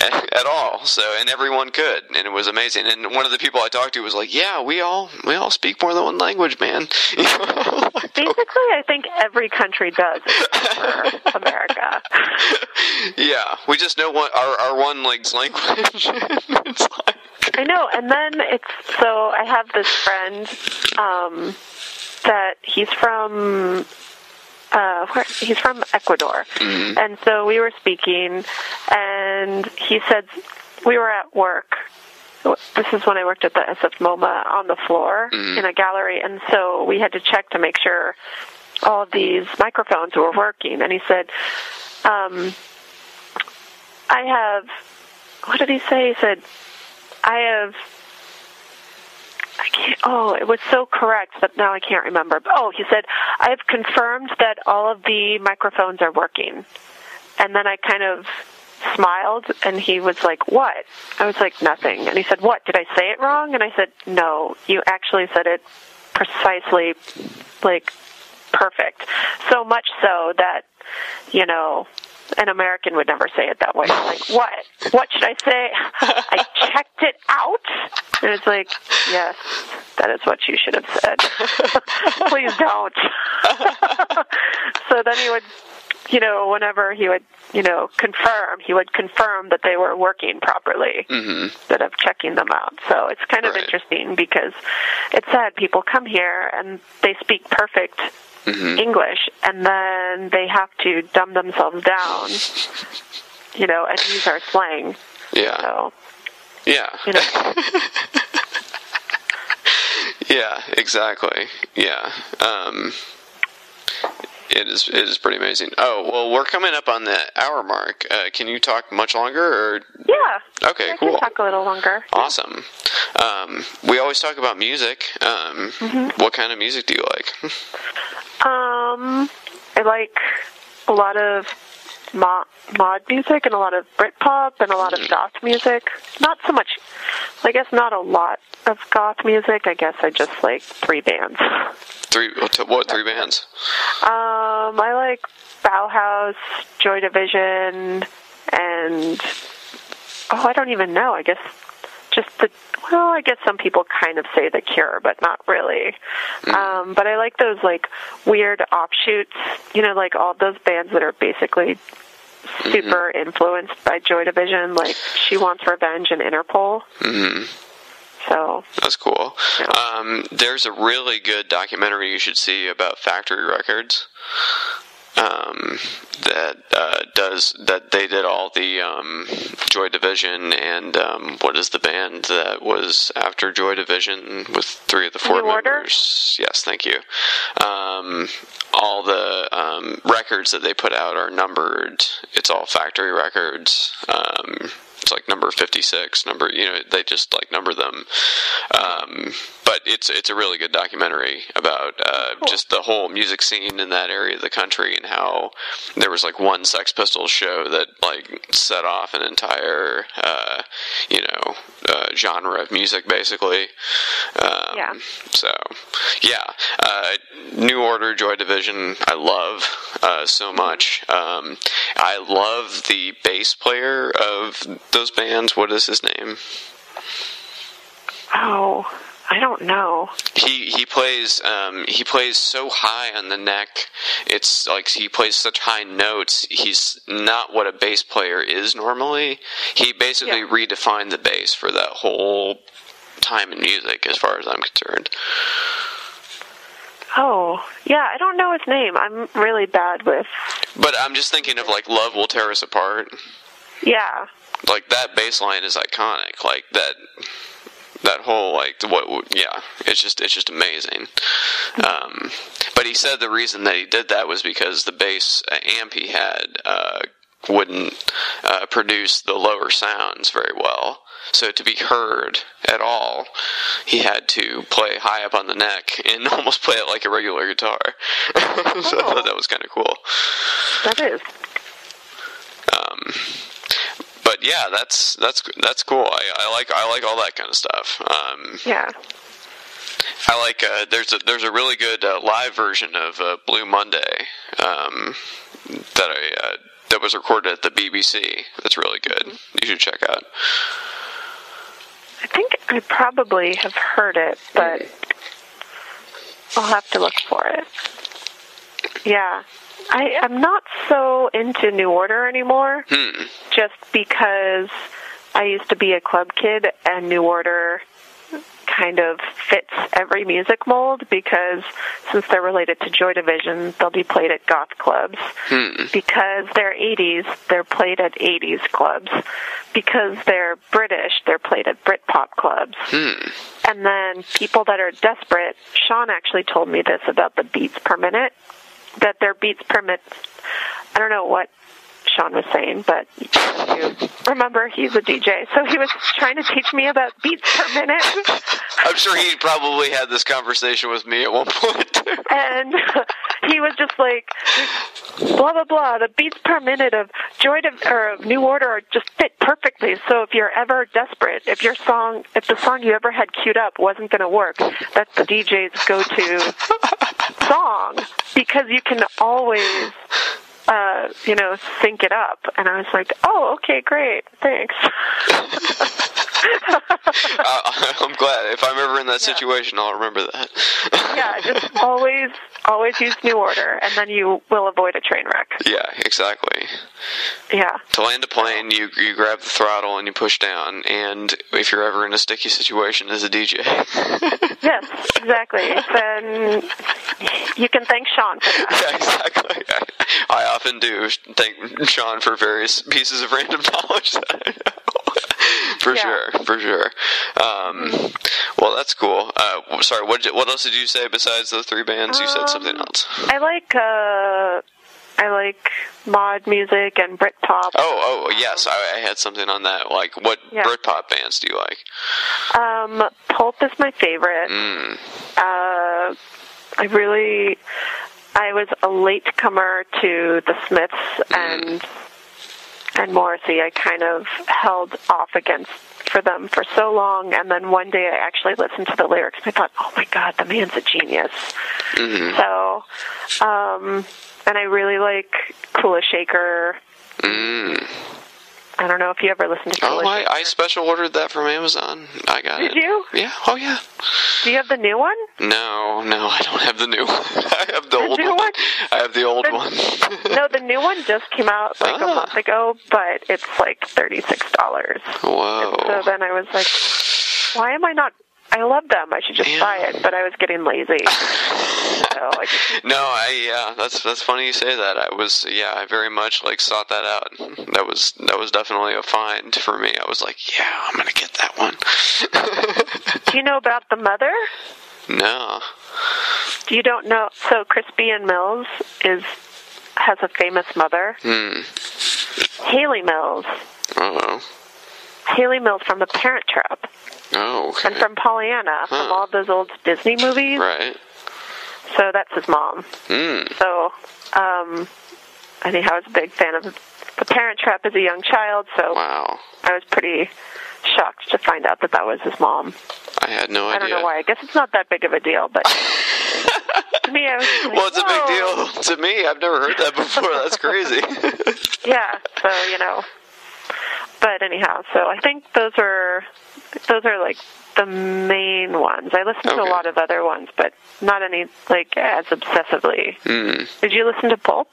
at, at all. So, and everyone could, and it was amazing. And one of the people I talked to was like, "Yeah, we all we all speak more than one language, man." You know? Basically, I think every country does, except for America. Yeah, we just know one, our, our one legs language. It's like... I know, and then it's, so I have this friend um, that he's from, uh, where, he's from Ecuador, mm-hmm. and so we were speaking, and he said, we were at work, this is when I worked at the S F MoMA, on the floor mm-hmm. in a gallery, and so we had to check to make sure all of these microphones were working, and he said, um, I have, what did he say? He said, I have, I can't, oh, it was so correct, but now I can't remember. Oh, he said, I have confirmed that all of the microphones are working. And then I kind of smiled, and he was like, what? I was like, nothing. And he said, what, did I say it wrong? And I said, no, you actually said it precisely, like, perfect. So much so that, you know... an American would never say it that way. Like, what? What should I say? I checked it out. And it's like, yes, that is what you should have said. Please don't. So then he would, you know, whenever he would, you know, confirm, he would confirm that they were working properly mm-hmm. instead of checking them out. So it's kind of right. interesting because it's sad people come here and they speak perfect Mm-hmm. English, and then they have to dumb themselves down, you know, and use our slang. Yeah. So, yeah. You know. Yeah, exactly. Yeah. Um, it is, it is pretty amazing. Oh, well, we're coming up on the hour mark. Uh, can you talk much longer? Or? Yeah. Okay, I cool. can talk a little longer. Awesome. Um, we always talk about music. Um, mm-hmm. What kind of music do you like? Um, I like a lot of mod, mod music and a lot of Britpop and a lot of goth music. Not so much, I guess not a lot of goth music. I guess I just like three bands. Three, what three bands? Um, I like Bauhaus, Joy Division, and, oh, I don't even know. I guess just the, well, I guess some people kind of say The Cure, but not really. Mm. Um, but I like those, like, weird offshoots, you know, like all those bands that are basically super mm-hmm. influenced by Joy Division, like She Wants Revenge and Interpol. Mm-hmm. So that's cool. You know. Um, there's a really good documentary you should see about Factory Records. um, that uh, does that. They did all the um, Joy Division and um, what is the band that was after Joy Division with three of the four New members? Order? Yes, thank you. Um, all the um, records that they put out are numbered. It's all Factory Records. Um, it's like number fifty-six, number, you know, they just like number them. Um, but it's it's a really good documentary about uh, cool. just the whole music scene in that area of the country and how there was like one Sex Pistols show that like set off an entire, uh, you know, uh, genre of music basically. Um, yeah. So, yeah. Uh, New Order, Joy Division, I love uh, so much. Um, I love the bass player of those bands. What is his name? Oh, I don't know. He he plays um, he plays so high on the neck. It's like he plays such high notes. He's not what a bass player is normally. He basically yeah. redefined the bass for that whole time in music, as far as I'm concerned. Oh, yeah, I don't know his name. I'm really bad with... But I'm just thinking of, like, Love Will Tear Us Apart. Yeah. Like, that bass line is iconic. Like, that... That whole, like, what, yeah, it's just, it's just amazing. Um, but he said the reason that he did that was because the bass amp he had uh, wouldn't uh, produce the lower sounds very well. So to be heard at all, he had to play high up on the neck and almost play it like a regular guitar. Oh. So I thought that was kind of cool. That is. Um... But yeah, that's that's that's cool. I, I like I like all that kind of stuff. Um, yeah. I like uh, there's a, there's a really good uh, live version of uh, Blue Monday um, that I uh, that was recorded at the B B C. That's really good. Mm-hmm. You should check out. I think I probably have heard it, but I'll have to look for it. Yeah. I, I'm not so into New Order anymore, hmm. just because I used to be a club kid, and New Order kind of fits every music mold, because since they're related to Joy Division, they'll be played at goth clubs. Hmm. Because they're eighties, they're played at eighties clubs. Because they're British, they're played at Britpop clubs. Hmm. And then people that are desperate, Sean actually told me this about the beats per minute, that their beats per minute, I don't know what Sean was saying, but remember, he's a D J, so he was trying to teach me about beats per minute. I'm sure he probably had this conversation with me at one point. And he was just like, blah, blah, blah, the beats per minute of Joy Div- or of New Order just fit perfectly, so if you're ever desperate, if your song, if the song you ever had queued up wasn't going to work, that's the D J's go-to song, because you can always... Uh, you know, sync it up. And I was like, oh, okay, great, thanks. uh, I'm glad. If I'm ever in that yeah. situation, I'll remember that. Yeah, just always, always use New Order, and then you will avoid a train wreck. Yeah, exactly. Yeah. To land a plane, you you grab the throttle and you push down, and if you're ever in a sticky situation as a D J. Yes, exactly. Then you can thank Sean for that. Yeah, exactly. I, I often do thank Sean for various pieces of random knowledge that I know. For yeah. sure, for sure. Um, well, that's cool. Uh, sorry, what did you, what else did you say besides those three bands? You um, said something else. I like uh, I like mod music and Britpop. Oh, oh, yes, I, I had something on that. Like, what yeah. Britpop bands do you like? Um, Pulp is my favorite. Mm. Uh, I really, I was a latecomer to the Smiths and. Mm. And Morrissey, I kind of held off against for them for so long, and then one day I actually listened to the lyrics, and I thought, oh my God, the man's a genius. Mm-hmm. So, um, and I really like Kula Shaker. Mm. I don't know if you ever listened to Kula oh, Shaker. Oh, I special ordered that from Amazon. I got Did it. Did you? Yeah. Oh, yeah. Do you have the new one? No, no, I don't have the new one. I have the, the old new one. one. I have the old the, one. No, the new one just came out like ah. a month ago, but it's like thirty-six dollars. Whoa. And so then I was like, why am I not I love them. I should just yeah. buy it, but I was getting lazy. so I just... No, I yeah, that's that's funny you say that. I was yeah, I very much like sought that out. That was that was definitely a find for me. I was like, yeah, I'm gonna get that one. Do you know about The Mother? No. You don't know? So Crispy and Mills is has a famous mother. Hmm. Haley Mills. Oh. Haley Mills from The Parent Trap. Oh, okay. And from Pollyanna, huh. from all those old Disney movies. Right. So that's his mom. Mm. So um, I think I was a big fan of The Parent Trap as a young child, so wow. I was pretty shocked to find out that that was his mom. I had no idea. I don't know why. I guess it's not that big of a deal, but... To me, I was like, well, it's whoa. A big deal to me. I've never heard that before. That's crazy. Yeah, so, you know... But anyhow, so I think those are those are like the main ones. I listen okay. to a lot of other ones, but not any like as obsessively. Mm. Did you listen to Pulp?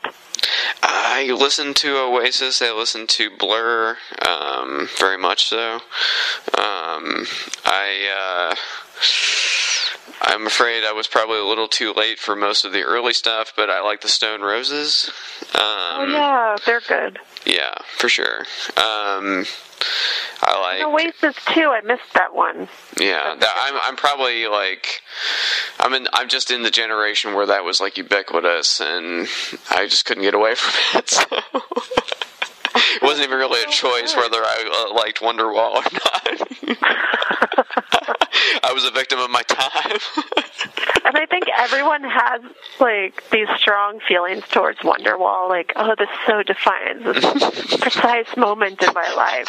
I listened to Oasis. I listened to Blur, um, very much so. Um, I. Uh, I'm afraid I was probably a little too late for most of the early stuff, but I like the Stone Roses. Um, oh, yeah, they're good. Yeah, for sure. Um, I like... And Oasis, too. I missed that one. Yeah, that, I'm I'm probably, like... I'm in, I'm just in the generation where that was, like, ubiquitous, and I just couldn't get away from it, so... It wasn't even really a choice whether I uh, liked Wonderwall or not. I was a victim of my time. And I think everyone has, like, these strong feelings towards Wonderwall. Like, oh, this so defines this precise moment in my life.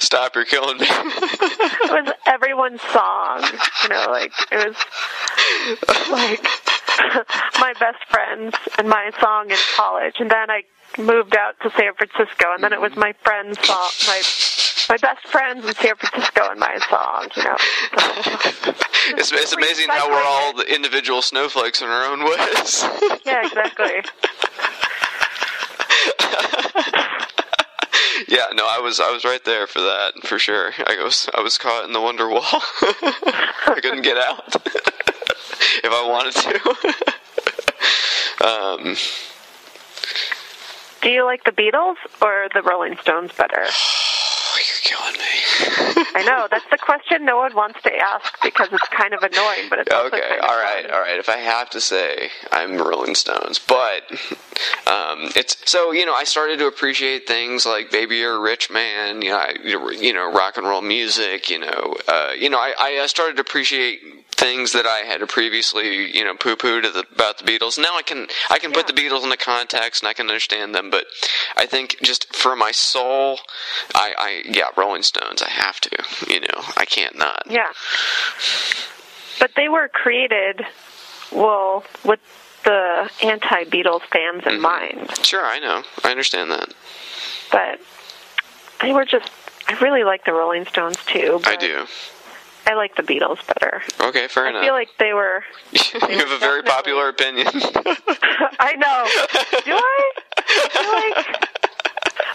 Stop, you're killing me. It was everyone's song. You know, like, it was, like, my best friends and my song in college. And then I moved out to San Francisco, and then it was my friend's song, my my best friends in San Francisco and my song, you know. It's, it's amazing how we're all the individual snowflakes in our own ways. Yeah, exactly. Yeah, no, I was I was right there for that, for sure. I was I was caught in the Wonderwall. I couldn't get out if I wanted to. um. Do you like the Beatles or the Rolling Stones better? Oh, you're killing me. I know. That's the question no one wants to ask because it's kind of annoying, but it's okay, also kind of all right, fun. all right. If I have to say, I'm Rolling Stones. But um, it's so, you know, I started to appreciate things like Baby You're a Rich Man, you know, I, you know rock and roll music, you know. Uh, you know, I, I started to appreciate things that I had previously, you know, poo-pooed about the Beatles. Now I can I can yeah. put the Beatles into context and I can understand them, but I think just for my soul, I, I yeah, Rolling Stones, I have to, you know, I can't not. Yeah. But they were created, well, with the anti-Beatles fans in mm-hmm. mind. Sure, I know. I understand that. But they were just, I really like the Rolling Stones, too. I do. I like the Beatles better. Okay, fair I enough. I feel like they were... They you have were a very popular opinion. I know. Do I? I feel like...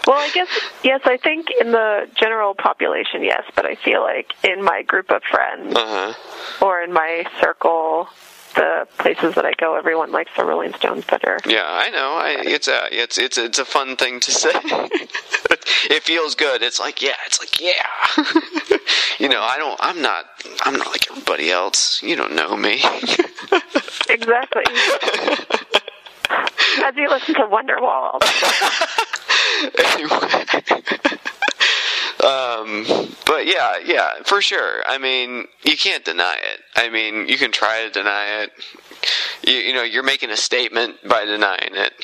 Well, I guess, yes, I think in the general population, yes, but I feel like in my group of friends uh-huh. or in my circle... The places that I go, everyone likes the Rolling Stones better. Yeah, I know. I, it's a it's it's it's a fun thing to say. It feels good. It's like yeah. It's like yeah. You know, I don't. I'm not. I'm not like everybody else. You don't know me. Exactly. As you listen to Wonderwall. Anyway. Um, but yeah, yeah, for sure. I mean, you can't deny it. I mean, you can try to deny it. You, you know, you're making a statement by denying it.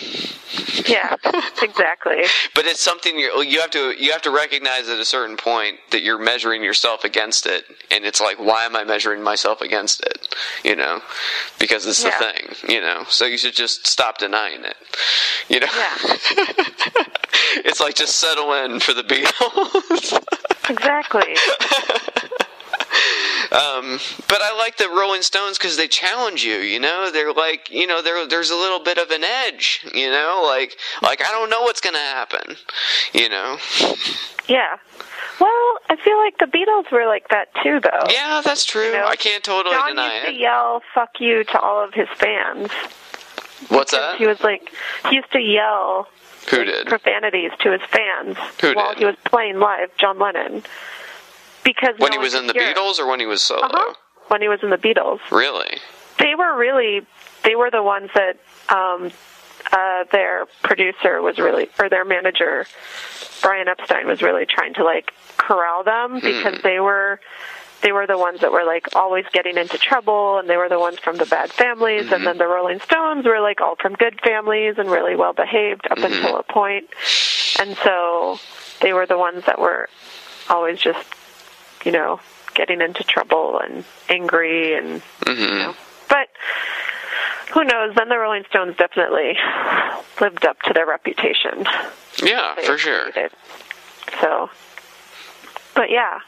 Yeah, exactly. But it's something you you have to you have to recognize at a certain point that you're measuring yourself against it, and it's like, why am I measuring myself against it? You know, because it's yeah. the thing. You know, so you should just stop denying it. You know, yeah. It's like just settle in for the Beatles. Exactly. Um, but I like the Rolling Stones because they challenge you, you know? They're like, you know, there's a little bit of an edge, you know? Like, like I don't know what's going to happen, you know? Yeah. Well, I feel like the Beatles were like that too, though. Yeah, that's true. You know, I can't totally John deny it. John used to yell "fuck you" to all of his fans. What's that? He was like, he used to yell Who did? profanities to his fans Who while did? he was playing live. John Lennon. Because when no he was in the Beatles, or when he was solo? Uh-huh. When he was in the Beatles. Really? They were really. They were the ones that um, uh, their producer was really, or their manager, Brian Epstein, was really trying to like corral them because hmm. they were. They were the ones that were, like, always getting into trouble, and they were the ones from the bad families, mm-hmm. and then the Rolling Stones were, like, all from good families and really well-behaved up mm-hmm. until a point. And so they were the ones that were always just, you know, getting into trouble and angry and, mm-hmm. you know. But who knows? Then the Rolling Stones definitely lived up to their reputation. Yeah, they for sure. It. So, but, yeah.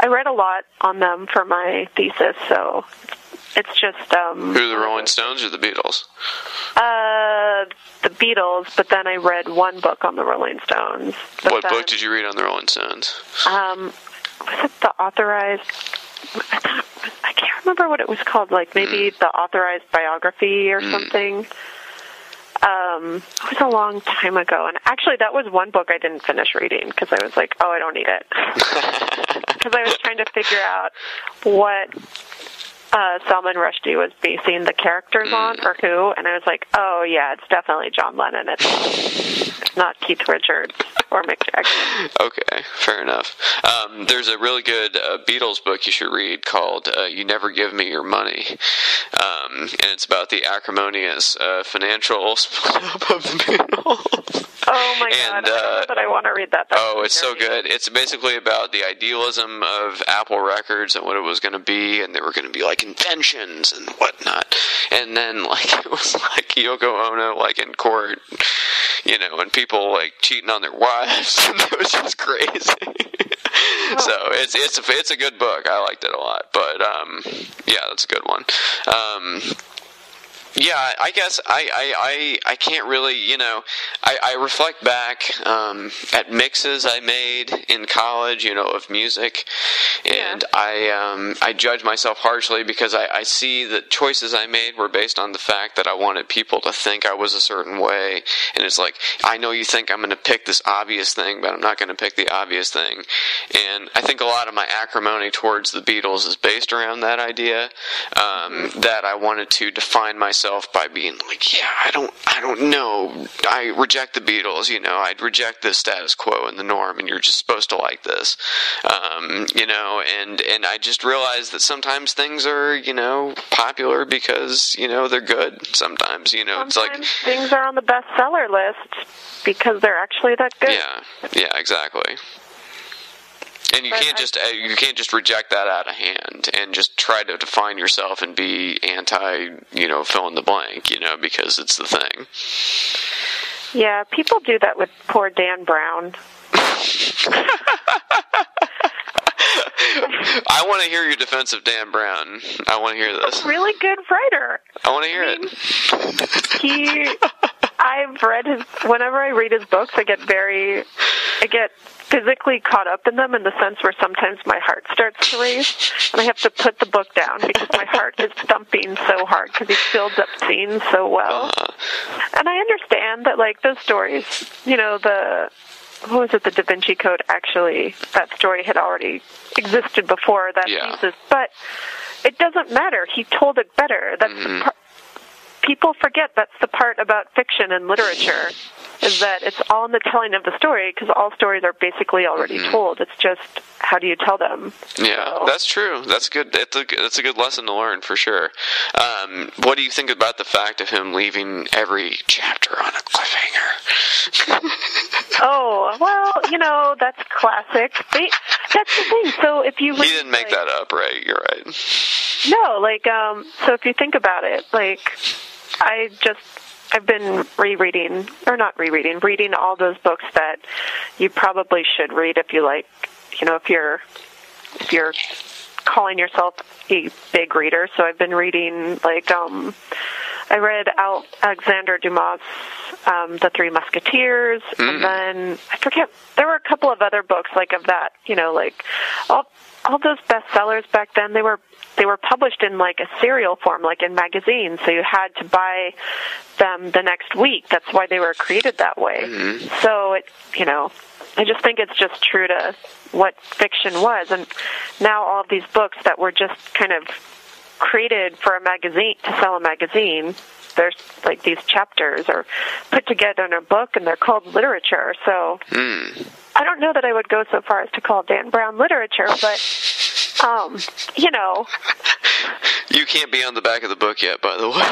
I read a lot on them for my thesis, so it's just... Um, Who, the Rolling Stones or the Beatles? Uh, the Beatles, but then I read one book on the Rolling Stones. What then, book did you read on the Rolling Stones? Um, was it the Authorized... I, thought, I can't remember what it was called, like maybe mm. the Authorized Biography or mm. something. Um, it was a long time ago, and actually that was one book I didn't finish reading because I was like, oh, I don't need it. Because I was trying to figure out what uh, Salman Rushdie was basing the characters on, or who, and I was like, oh, yeah, it's definitely John Lennon. It's, it's not Keith Richards or Mick Jagger. Okay, fair enough. Um, there's a really good uh, Beatles book you should read called uh, You Never Give Me Your Money, um, and it's about the acrimonious uh, financial split-up of the Beatles. Oh, my and, God, uh, I that I want to read that. That's oh, it's so good. It's basically about the idealism of Apple Records and what it was going to be, and there were going to be, like, inventions and whatnot. And then, like, it was like Yoko Ono, like, in court, you know, and people, like, cheating on their wives. It was just crazy. Oh. So it's it's a, it's a good book. I liked it a lot. But um, yeah, that's a good one. Um, yeah, I guess I, I, I, I can't really, you know, I, I reflect back um, at mixes I made in college, you know, of music, and yeah. I um, I judge myself harshly because I, I see that choices I made were based on the fact that I wanted people to think I was a certain way, and it's like, I know you think I'm going to pick this obvious thing, but I'm not going to pick the obvious thing, and I think a lot of my acrimony towards the Beatles is based around that idea, um, that I wanted to define myself by being like, yeah, I don't, I don't know, I reject the Beatles, you know, I'd reject the status quo and the norm, and you're just supposed to like this, um, you know, and, and I just realized that sometimes things are, you know, popular because, you know, they're good sometimes, you know, sometimes it's like... things are on the bestseller list because they're actually that good. Yeah, yeah, exactly. And you but can't just you can't just reject that out of hand and just try to define yourself and be anti, you know, fill in the blank, you know, because it's the thing. Yeah, people do that with poor Dan Brown. I want to hear your defense of Dan Brown. I want to hear this. He's a really good writer. I want to hear I mean, it. He... I've read his, whenever I read his books, I get very, I get physically caught up in them in the sense where sometimes my heart starts to race, and I have to put the book down because my heart is thumping so hard because he builds up scenes so well. And I understand that, like, those stories, you know, the, what was it, the Da Vinci Code, actually, that story had already existed before that yeah. thesis, but it doesn't matter. He told it better. That's mm-hmm. the part. People forget that's the part about fiction and literature, is that it's all in the telling of the story, because all stories are basically already mm-hmm. told. It's just, how do you tell them? Yeah, so. That's true. That's good. That's a, that's a good lesson to learn, for sure. Um, what do you think about the fact of him leaving every chapter on a cliffhanger? Oh, well, you know, that's classic. They, that's the thing. So if you... He didn't make like, that up, right? You're right. No, like, um, so if you think about it, like... I just, I've been rereading, or not rereading, reading all those books that you probably should read if you like, you know, if you're, if you're calling yourself a big reader. So I've been reading, like, um, I read Alexander Dumas' um, The Three Musketeers, mm. and then I forget, there were a couple of other books like of that, you know, like all all those bestsellers back then, they were they were published in like a serial form, like in magazines, so you had to buy them the next week. That's why they were created that way. Mm. So, it, you know, I just think it's just true to what fiction was, and now all of these books that were just kind of created for a magazine, to sell a magazine, there's like these chapters are put together in a book and they're called literature. So mm. I don't know that I would go so far as to call Dan Brown literature, but um, you know. You can't be on the back of the book yet, by the way.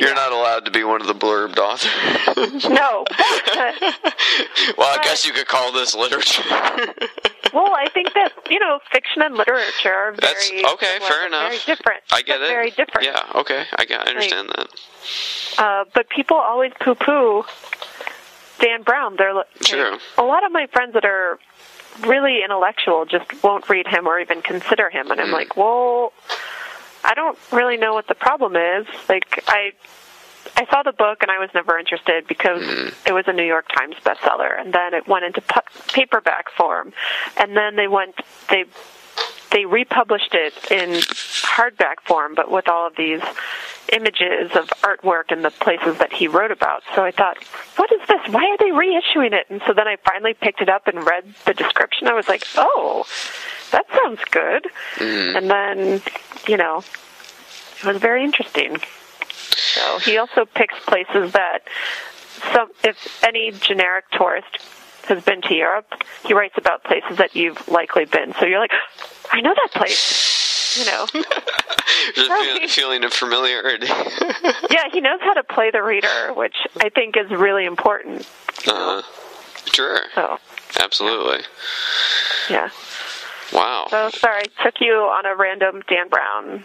You're yeah. not allowed to be one of the blurbed authors. No. Well, I but, guess you could call this literature. Well, I think that, you know, fiction and literature are very, That's, okay, fair enough. very different. I get That's it. very different. Yeah, okay, I, got, I understand like, that. Uh, but people always poo-poo Dan Brown. They're like, True. A lot of my friends that are really intellectual just won't read him or even consider him, and I'm mm. like, well, I don't really know what the problem is. Like, I I saw the book and I was never interested because mm. it was a New York Times bestseller, and then it went into pu- paperback form, and then they went they they republished it in hardback form, but with all of these images of artwork and the places that he wrote about. So I thought, what is this? Why are they reissuing it? And so then I finally picked it up and read the description. I was like, oh, that sounds good. Mm. And then, you know, it was very interesting. So he also picks places that some, if any generic tourist has been to Europe, he writes about places that you've likely been. So you're like, I know that place, you know. Just so he, feeling of familiarity. Yeah, he knows how to play the reader, which I think is really important. Uh, sure. So, Absolutely. Yeah. Wow. So, sorry, took you on a random Dan Brown.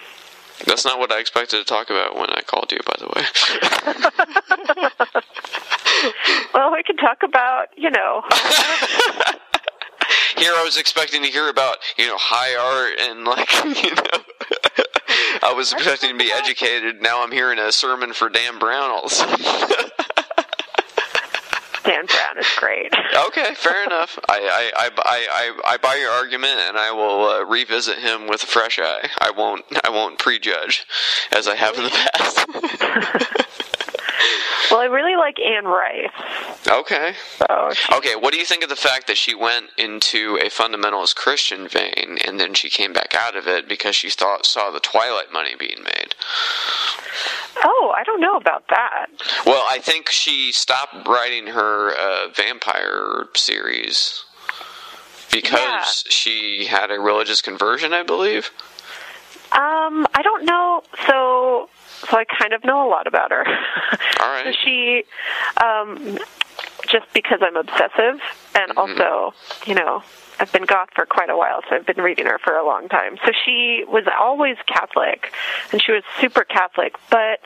That's not what I expected to talk about when I called you, by the way. Well, we can talk about, you know. Here I was expecting to hear about, you know, high art and, like, you know. I was expecting to be educated. Now I'm hearing a sermon for Dan Brown all of a sudden. Dan Brown is great. Okay, fair enough. I I, I, I I buy your argument, and I will uh, revisit him with a fresh eye. I won't I won't prejudge, as I have in the past. Well, I really like Anne Rice. Okay. So she, okay, what do you think of the fact that she went into a fundamentalist Christian vein, and then she came back out of it because she thought saw the Twilight money being made? Oh, I don't know about that. Well, I think she stopped writing her uh, vampire series because yeah. she had a religious conversion, I believe. Um, I don't know. So... So I kind of know a lot about her. All right. So she, um, just because I'm obsessive, and mm-hmm. also, you know, I've been goth for quite a while, so I've been reading her for a long time. So she was always Catholic, and she was super Catholic, but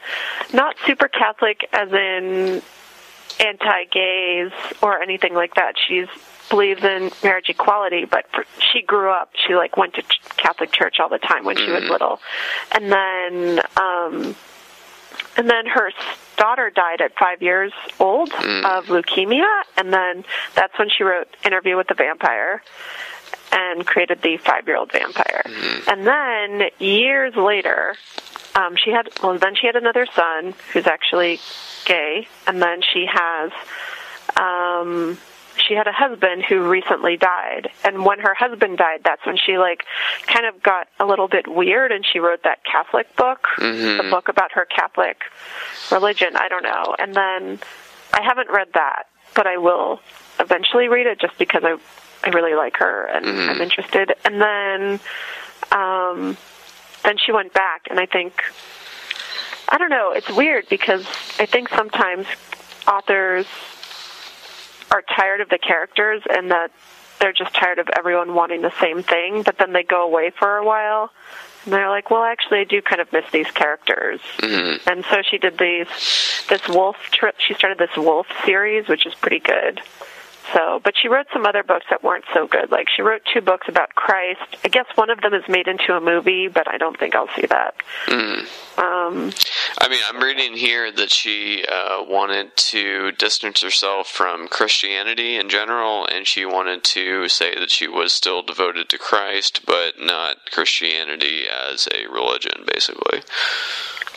not super Catholic as in anti-gays or anything like that. She's believes in marriage equality, but for, she grew up, she like went to ch- Catholic church all the time when mm. she was little, and then um, and then her daughter died at five years old mm. of leukemia, and then that's when she wrote Interview with the Vampire and created the Five-Year-Old Vampire, mm. and then years later um, she had well then she had another son who's actually gay, and then she has um she had a husband who recently died, and when her husband died, that's when she like kind of got a little bit weird, and she wrote that Catholic book, mm-hmm. the book about her Catholic religion. I don't know. And then I haven't read that, but I will eventually read it just because I I really like her and mm-hmm. I'm interested. And then um, then she went back, and I think I don't know. It's weird because I think sometimes authors are tired of the characters and that they're just tired of everyone wanting the same thing, but then they go away for a while and they're like, well, actually I do kind of miss these characters. Mm-hmm. And so she did these, this wolf trip. She started this wolf series, which is pretty good. so, but she wrote some other books that weren't so good. Like, she wrote two books about Christ. I guess one of them is made into a movie, but I don't think I'll see that. Mm. Um, I mean, I'm reading here that she uh, wanted to distance herself from Christianity in general, and she wanted to say that she was still devoted to Christ, but not Christianity as a religion, basically.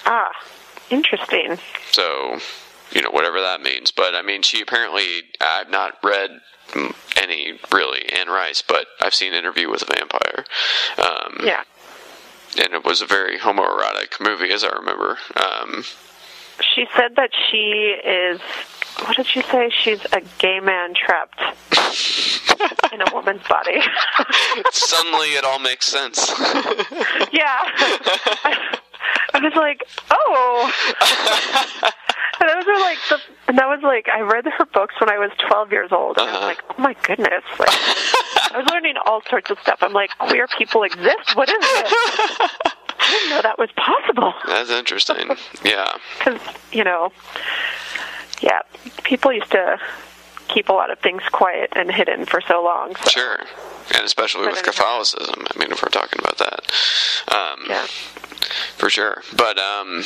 Ah, interesting. So, you know, whatever that means. But, I mean, she apparently, I've not read any, really, Anne Rice, but I've seen Interview with a Vampire. Um, yeah. And it was a very homoerotic movie, as I remember. Um, she said that she is, what did she say? She's a gay man trapped in a woman's body. Suddenly it all makes sense. Yeah. I was like, oh, and those are like the, and that was like, I read her books when I was twelve years old, and uh-huh. I was like, oh my goodness, like, I was learning all sorts of stuff. I'm like, queer people exist? What is this? I didn't know that was possible. That's interesting. Yeah, because you know, yeah, people used to keep a lot of things quiet and hidden for so long. So. Sure, and especially but with Catholicism. I mean, if we're talking about that, um, yeah. For sure, but um,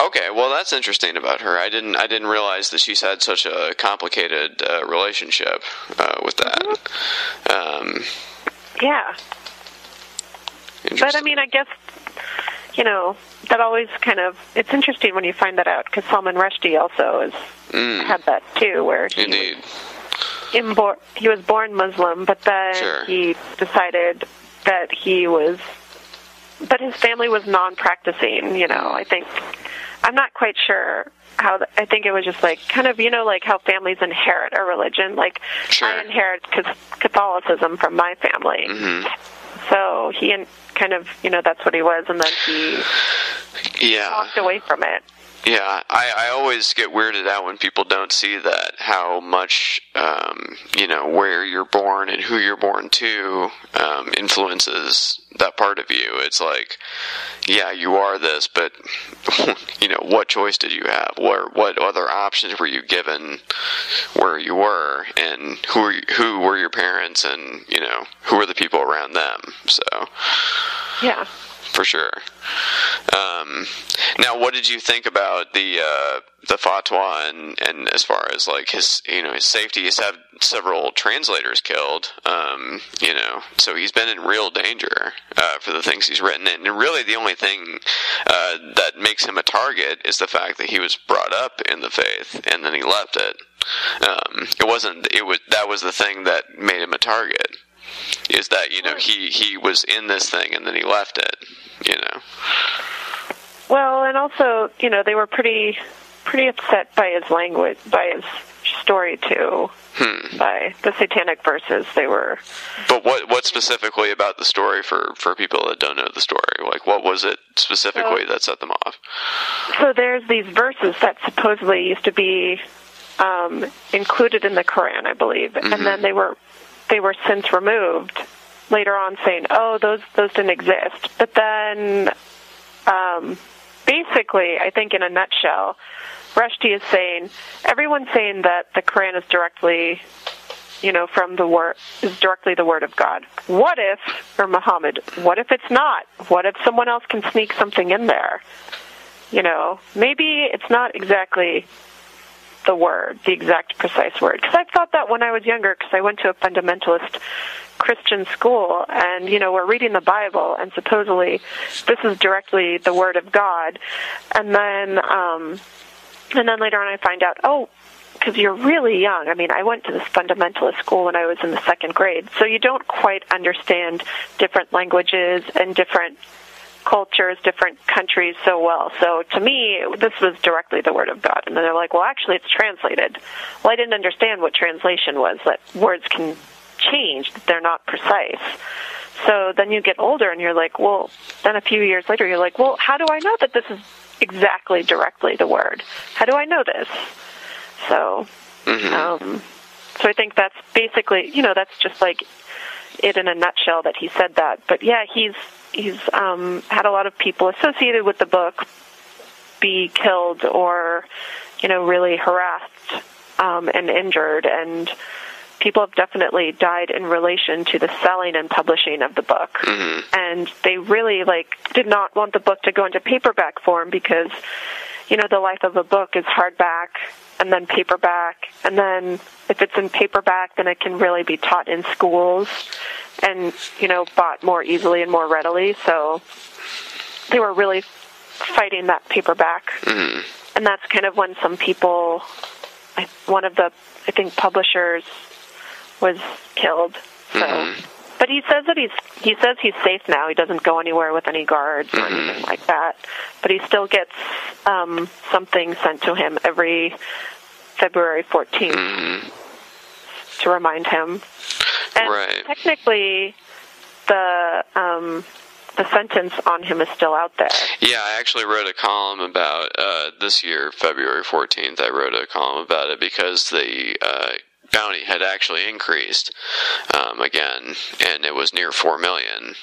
okay. Well, that's interesting about her. I didn't, I didn't realize that she's had such a complicated uh, relationship uh, with that. Mm-hmm. Um, yeah, but I mean, I guess you know that always kind of. It's interesting when you find that out because Salman Rushdie also has mm. had that too, where he indeed was, he was born Muslim, but then sure. he decided that he was. But his family was non-practicing, you know, I think, I'm not quite sure how, the, I think it was just like, kind of, you know, like how families inherit a religion, like, sure. I inherit Catholicism from my family, mm-hmm. so he kind of, you know, that's what he was, and then he yeah. walked away from it. Yeah, I, I always get weirded out when people don't see that, how much, um, you know, where you're born and who you're born to um, influences that part of you. It's like, yeah, you are this, but, you know, what choice did you have? What, what other options were you given where you were? And who are you, who were your parents and, you know, who were the people around them? So, yeah. For sure. Um, now, what did you think about the uh, the fatwa and, and as far as like his you know his safety? He's had several translators killed. Um, you know, so he's been in real danger uh, for the things he's written. And really, the only thing uh, that makes him a target is the fact that he was brought up in the faith and then he left it. Um, it wasn't. It was that was the thing that made him a target. Is that, you know, he, he was in this thing and then he left it, you know. Well, and also, you know, they were pretty pretty upset by his language, by his story, too, hmm. by the Satanic Verses. They were... But what what specifically about the story for, for people that don't know the story? Like, what was it specifically so, that set them off? So there's these verses that supposedly used to be um, included in the Quran, I believe, mm-hmm. and then they were... They were since removed later on saying, oh, those those didn't exist. But then um, basically, I think in a nutshell, Rushdie is saying, everyone's saying that the Quran is directly, you know, from the word, is directly the word of God. What if, or Muhammad, what if it's not? What if someone else can sneak something in there? You know, maybe it's not exactly... the word, the exact precise word. Because I thought that when I was younger, because I went to a fundamentalist Christian school, and, you know, we're reading the Bible, and supposedly this is directly the word of God. And then, um, and then later on I find out, oh, because you're really young. I mean, I went to this fundamentalist school when I was in the second grade, so you don't quite understand different languages and different cultures, different countries so well. So to me, this was directly the word of God. And then they're like, well, actually, it's translated. Well, I didn't understand what translation was, that words can change, that they're not precise. So then you get older and you're like, well, then a few years later, you're like, well, how do I know that this is exactly directly the word? How do I know this? So, mm-hmm. um, so I think that's basically, you know, that's just like it in a nutshell that he said that. But yeah, he's, He's um, had a lot of people associated with the book be killed or, you know, really harassed um, and injured. And people have definitely died in relation to the selling and publishing of the book. Mm-hmm. And they really, like, did not want the book to go into paperback form because, you know, the life of a book is hardback and then paperback. And then if it's in paperback, then it can really be taught in schools and, you know, bought more easily and more readily. So they were really fighting that paperback. Mm-hmm. And that's kind of when some people, one of the, I think, publishers was killed. So, mm-hmm. But he says that he's he says he's safe now. He doesn't go anywhere with any guards or mm-hmm. anything like that. But he still gets um, something sent to him every February fourteenth mm-hmm. to remind him. And right. technically, the um, the sentence on him is still out there. Yeah, I actually wrote a column about uh, this year, February fourteenth. I wrote a column about it because the uh, bounty had actually increased um, again, and it was near four million dollars.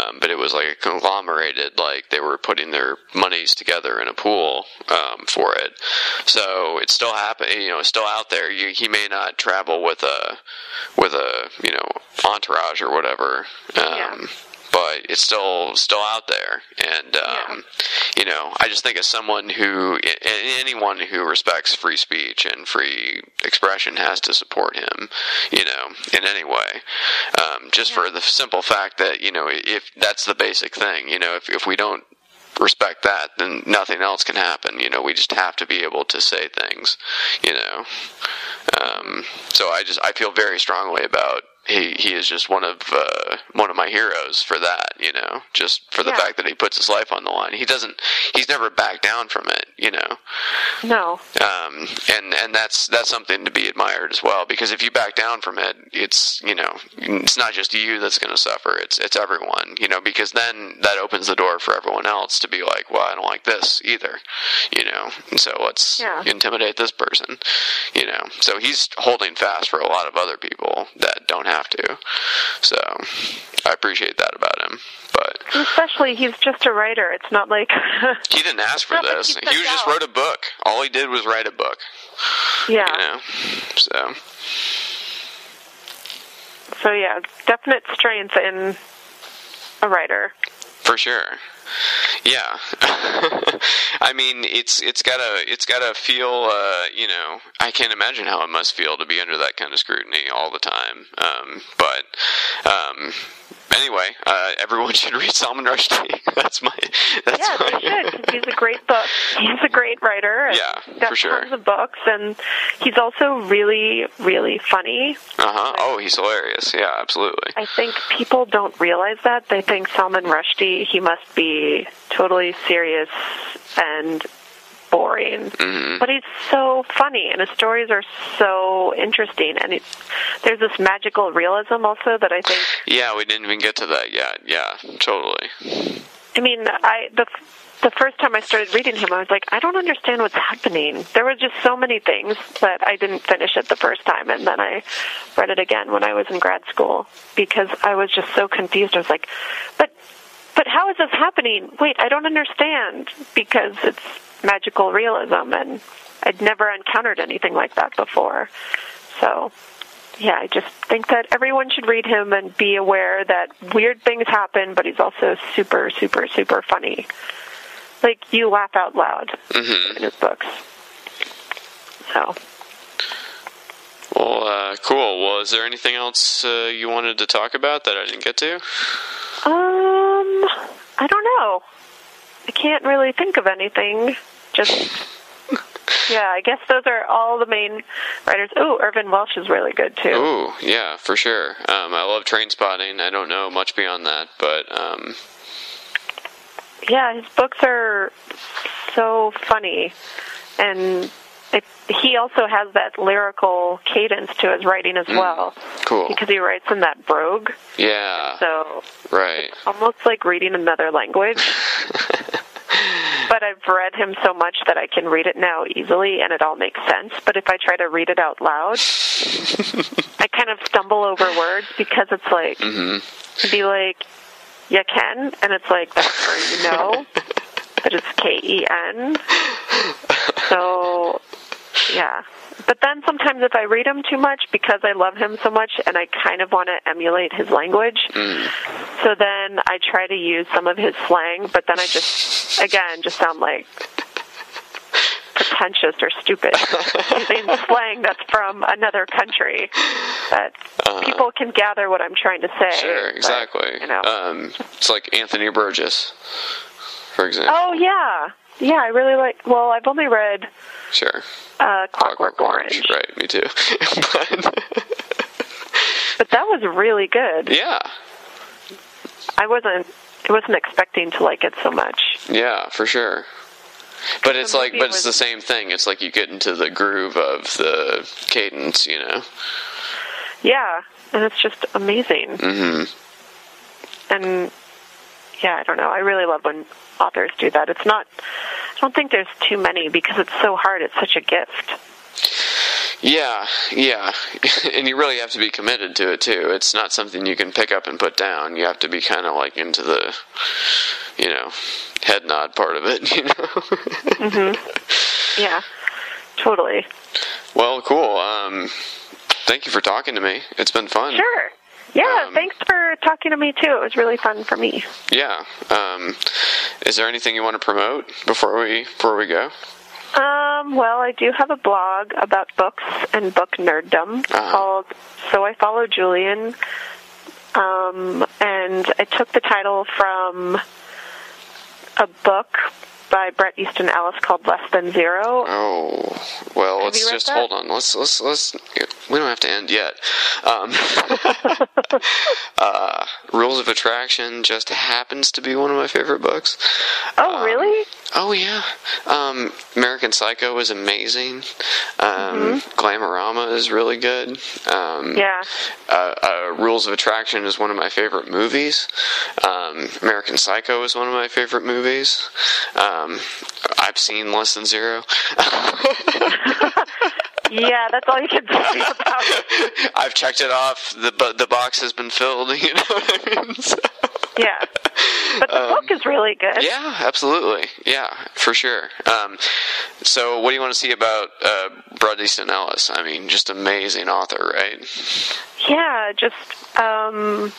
Um, but it was like a conglomerated, like they were putting their monies together in a pool um, for it. So it's still happening, you know, it's still out there. You, he may not travel with a, with a, you know, entourage or whatever. Um, yeah. But it's still still out there, and um, yeah. you know, I just think as someone who, anyone who respects free speech and free expression has to support him, you know, in any way, um, just yeah. for the simple fact that, you know, if that's the basic thing, you know, if if we don't respect that, then nothing else can happen. You know, we just have to be able to say things, you know. Um, so I just I feel very strongly about. He he is just one of uh, one of my heroes for that, you know, just for the yeah. fact that he puts his life on the line. He doesn't. He's never backed down from it, you know. No. Um. And, and that's that's something to be admired as well, because if you back down from it, it's you know, it's not just you that's going to suffer. It's it's everyone, you know, because then that opens the door for everyone else to be like, well, I don't like this either, you know. And so let's yeah. intimidate this person, you know. So he's holding fast for a lot of other people that don't have have to. So I appreciate that about him. But especially he's just a writer. It's not like he didn't ask for this. Like he, he just out. wrote a book. All he did was write a book. Yeah. You know? So So yeah, definite strength in a writer. For sure. Yeah. I mean, it's it's gotta it's gotta feel. Uh, you know, I can't imagine how it must feel to be under that kind of scrutiny all the time. Um, but um, anyway, uh, everyone should read Salman Rushdie. that's my. That's yeah, my... they should. He's a great book. He's a great writer. And yeah, for sure. Tons of books, and he's also really, really funny. Uh huh. Oh, he's hilarious. Yeah, absolutely. I think people don't realize that. They think Salman Rushdie, he must be totally serious and boring, mm-hmm. but he's so funny, and his stories are so interesting, and it, there's this magical realism also that I think... Yeah, we didn't even get to that yet. Yeah, totally. I mean, I the the first time I started reading him, I was like, I don't understand what's happening. There were just so many things that I didn't finish it the first time, and then I read it again when I was in grad school, because I was just so confused. I was like, but... But how is this happening? Wait, I don't understand, because it's magical realism, and I'd never encountered anything like that before. So, yeah, I just think that everyone should read him and be aware that weird things happen, but he's also super, super, super funny. Like, you laugh out loud mm-hmm. in his books. So... Well, uh, cool. Well, is there anything else uh, you wanted to talk about that I didn't get to? Um, I don't know. I can't really think of anything. Just, yeah, I guess those are all the main writers. Ooh, Irvine Welsh is really good, too. Ooh, yeah, for sure. Um, I love Trainspotting. I don't know much beyond that, but... Um... Yeah, his books are so funny, and... It, he also has that lyrical cadence to his writing as mm. well. Cool. Because he writes in that brogue. Yeah. So right. It's almost like reading another language. But I've read him so much that I can read it now easily, and it all makes sense. But if I try to read it out loud, I kind of stumble over words, because it's like, mm-hmm. be like, you can, and it's like, that's where you know. But it's K E N. So, yeah, But then sometimes if I read him too much, because I love him so much and I kind of want to emulate his language, mm. so then I try to use some of his slang, but then I just, again, just sound like pretentious or stupid. Using slang that's from another country that uh-huh. people can gather what I'm trying to say. Sure, exactly. But, you know. um, it's like Anthony Burgess, for example. Oh, yeah. Yeah, I really like... Well, I've only read... Sure. Uh, Clockwork, Clockwork Orange. Orange. Right, me too. but, but that was really good. Yeah. I wasn't... I wasn't expecting to like it so much. Yeah, for sure. But it's like... But it was, it's the same thing. It's like you get into the groove of the cadence, you know? Yeah, and it's just amazing. Mm-hmm. And... Yeah, I don't know. I really love when authors do that. It's not, I don't think there's too many because it's so hard. It's such a gift. Yeah, yeah. And you really have to be committed to it, too. It's not something you can pick up and put down. You have to be kind of like into the, you know, head nod part of it, you know? Mm-hmm. Yeah, totally. Well, cool. Um, thank you for talking to me. It's been fun. Sure. Yeah, um, thanks for talking to me, too. It was really fun for me. Yeah. Um, is there anything you want to promote before we before we go? Um, well, I do have a blog about books and book nerddom uh-huh. called So I Follow Julian. Um, and I took the title from a book by Bret Easton Ellis called Less Than Zero. Oh, well, have let's just, that? hold on, let's, let's, let's, we don't have to end yet. Um, uh, Rules of Attraction just happens to be one of my favorite books. Oh, um, really? Oh, yeah. Um, American Psycho is amazing. Um, mm-hmm. Glamorama is really good. Um, yeah. Uh, uh, Rules of Attraction is one of my favorite movies. Um, American Psycho is one of my favorite movies. Um, Um, I've seen Less Than Zero. Yeah, that's all you can tell me about it. I've checked it off. The the box has been filled, you know what I mean? So, yeah. But the um, book is really good. Yeah, absolutely. Yeah, for sure. Um, so what do you want to see about uh, Bret Easton Ellis? I mean, just amazing author, right? Yeah, just... Um...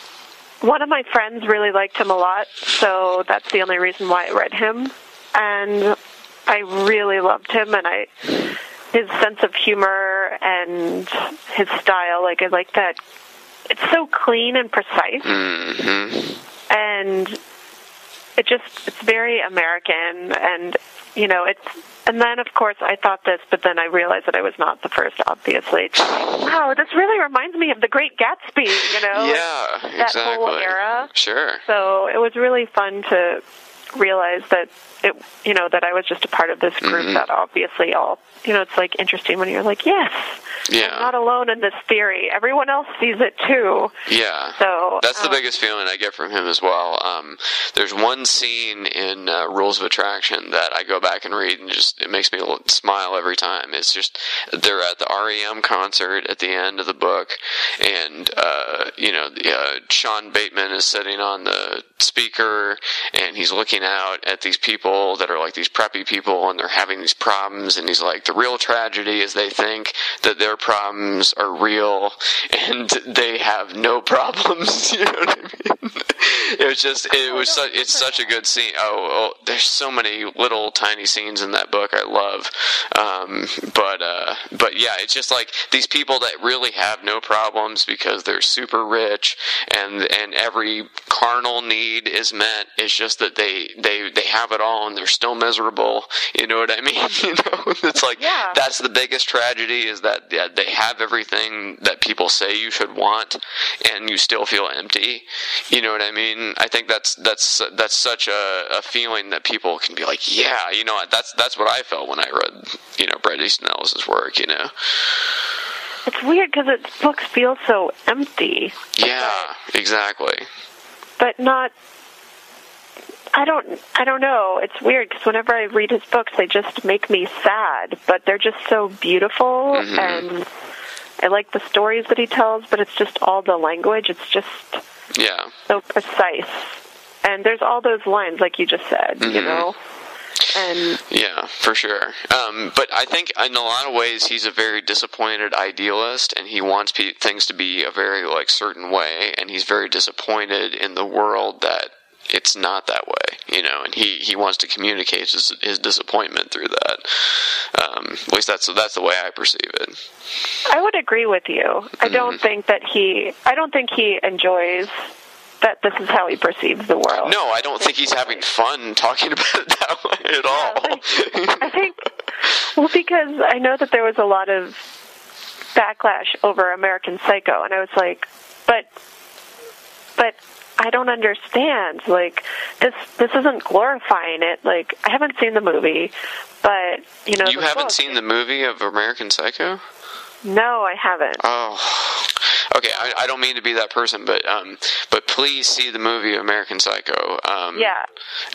One of my friends really liked him a lot, so that's the only reason why I read him. And I really loved him, and I his sense of humor and his style, like I like that. It's so clean and precise, mm-hmm. and it just it's very American, and you know it's. And then, of course, I thought this, but then I realized that I was not the first, obviously. It's like, wow, this really reminds me of The Great Gatsby, you know? Yeah, like, that exactly. whole era. Sure. So it was really fun to realize that, it, you know, that I was just a part of this group mm-hmm. that obviously all, you know, it's, like, interesting when you're like, yes, yeah. I'm not alone in this theory. Everyone else sees it, too. Yeah. So that's the um, biggest feeling I get from him as well. Um, there's one scene in uh, Rules of Attraction that I go back and read and just, it makes me smile every time. It's just, they're at the R E M concert at the end of the book, and, uh, you know, the, uh, Sean Bateman is sitting on the speaker, and he's looking out at these people that are like these preppy people, and they're having these problems, and he's like, the real tragedy is they think that their problems are real, and they have no problems, you know what I mean? It was just, it was, su- it's such a good scene. Oh, oh, there's so many little tiny scenes in that book I love, um, but, uh, but yeah, it's just like these people that really have no problems because they're super rich, and, and every carnal need is met, it's just that they, they, they have it all, and they're still miserable, you know what I mean? You know, it's like, yeah. That's the biggest tragedy, is that yeah, they have everything that people say you should want, and you still feel empty, you know what I mean? I think that's that's that's such a, a feeling that people can be like, yeah, you know, that's that's what I felt when I read, you know, Bret Easton Ellis' work, you know? It's weird, because its books feel so empty. Yeah, exactly. But not... I don't I don't know. It's weird because whenever I read his books, they just make me sad, but they're just so beautiful, mm-hmm. and I like the stories that he tells, but it's just all the language. It's just yeah. so precise. And there's all those lines, like you just said, mm-hmm. you know? And yeah, for sure. Um, but I think in a lot of ways he's a very disappointed idealist, and he wants pe- things to be a very like certain way, and he's very disappointed in the world that it's not that way, you know, and he, he wants to communicate his, his disappointment through that. Um, at least that's, that's the way I perceive it. I would agree with you. I don't mm. think that he, I don't think he enjoys that this is how he perceives the world. No, I don't think he's having fun talking about it that way at all. Yeah, I think, well, because I know that there was a lot of backlash over American Psycho, and I was like, but, but, I don't understand. Like, this this isn't glorifying it. Like, I haven't seen the movie, but, you know... You haven't book. seen the movie of American Psycho? No, I haven't. Oh. Okay, I, I don't mean to be that person, but um, but please see the movie American Psycho. Um, yeah.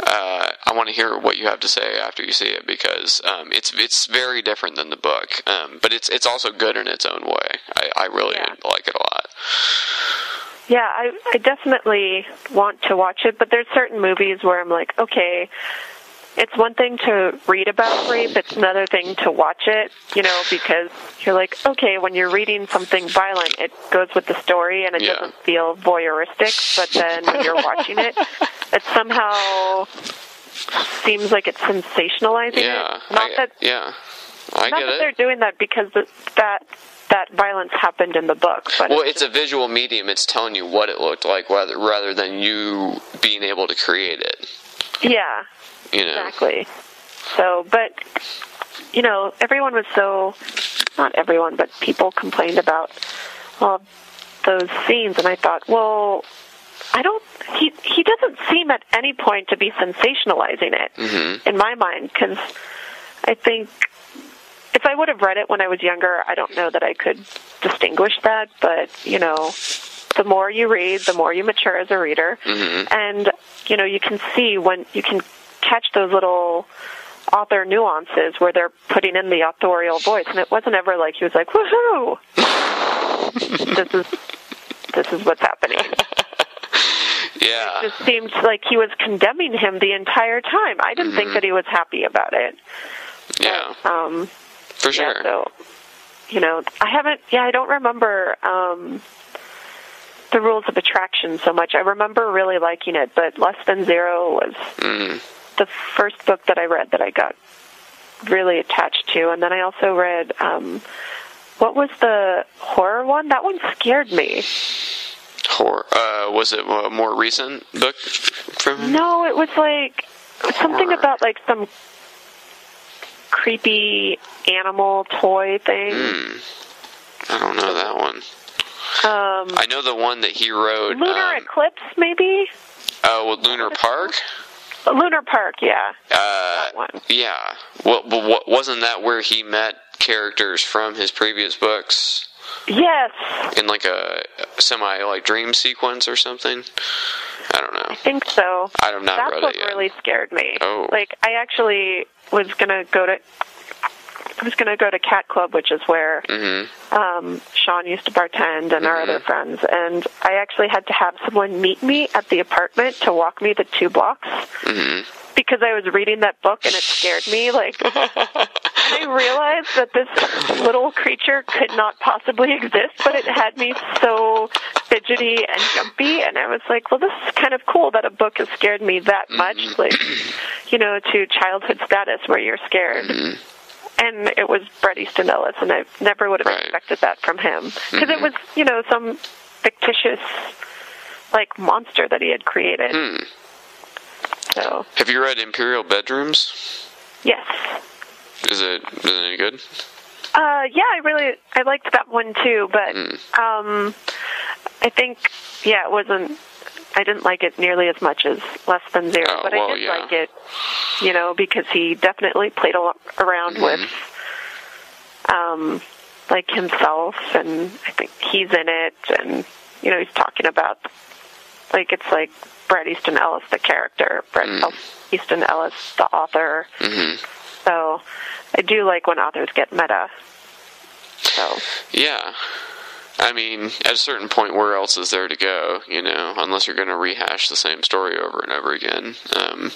Uh, I want to hear what you have to say after you see it, because um, it's it's very different than the book, um, but it's it's also good in its own way. I, I really yeah. like it a lot. Yeah, I, I definitely want to watch it, but there's certain movies where I'm like, okay, it's one thing to read about rape, it's another thing to watch it, you know, because you're like, okay, when you're reading something violent, it goes with the story and it yeah. doesn't feel voyeuristic, but then when you're watching it, it somehow seems like it's sensationalizing yeah, it. Not I, that, yeah, I not get that it. They're doing that because that... that violence happened in the book. But well, it's, it's a visual medium. It's telling you what it looked like rather, rather than you being able to create it. Yeah, you know. Exactly. So, but, you know, everyone was so, not everyone, but people complained about all those scenes. And I thought, well, I don't, he, he doesn't seem at any point to be sensationalizing it mm-hmm. in my mind, because I think, if I would have read it when I was younger, I don't know that I could distinguish that. But, you know, the more you read, the more you mature as a reader. Mm-hmm. And, you know, you can see when you can catch those little author nuances where they're putting in the authorial voice. And it wasn't ever like he was like, woohoo, this is, this is what's happening. Yeah. It just seemed like he was condemning him the entire time. I didn't mm-hmm. think that he was happy about it. Yeah. But, um, for sure. Yeah, so, you know, I haven't, yeah, I don't remember um, the rules of attraction so much. I remember really liking it, but Less Than Zero was mm. the first book that I read that I got really attached to. And then I also read, um, what was the horror one? That one scared me. Horror. Uh, was it a more recent book from? No, it was like horror. Something about like some creepy animal toy thing. Mm. I don't know that one. Um, I know the one that he wrote. Lunar um, Eclipse, maybe? Oh, well, Lunar Park? Lunar Park, yeah. Uh, that one. Yeah. Well, but wasn't that where he met characters from his previous books? Yes. In like a semi like dream sequence or something? I don't know. I think so. I have not read it yet. That's what really scared me. Oh. Like, I actually was gonna go to I was gonna go to Cat Club, which is where mm-hmm. um, Sean used to bartend and mm-hmm. our other friends, and I actually had to have someone meet me at the apartment to walk me the two blocks mm-hmm. because I was reading that book and it scared me. Like, I realized that this little creature could not possibly exist, but it had me so fidgety and jumpy, and I was like, well, this is kind of cool that a book has scared me that much, like, you know, to childhood status where you're scared. Mm-hmm. And it was Bret Easton Ellis, and I never would have right. expected that from him. Because mm-hmm. it was, you know, some fictitious, like, monster that he had created. Mm. So. Have you read Imperial Bedrooms? Yes. Is it, is it any good? Uh, yeah, I really, I liked that one too, but mm. um, I think, yeah, it wasn't, I didn't like it nearly as much as Less Than Zero, oh, but well, I did yeah. like it, you know, because he definitely played a lot around mm-hmm. with, um, like, himself, and I think he's in it, and, you know, he's talking about, like, it's like Bret Easton Ellis, the character, Bret mm. Easton Ellis, the author. Mm-hmm. So I do like when authors get meta. So yeah. I mean, at a certain point, where else is there to go, you know, unless you're going to rehash the same story over and over again, um,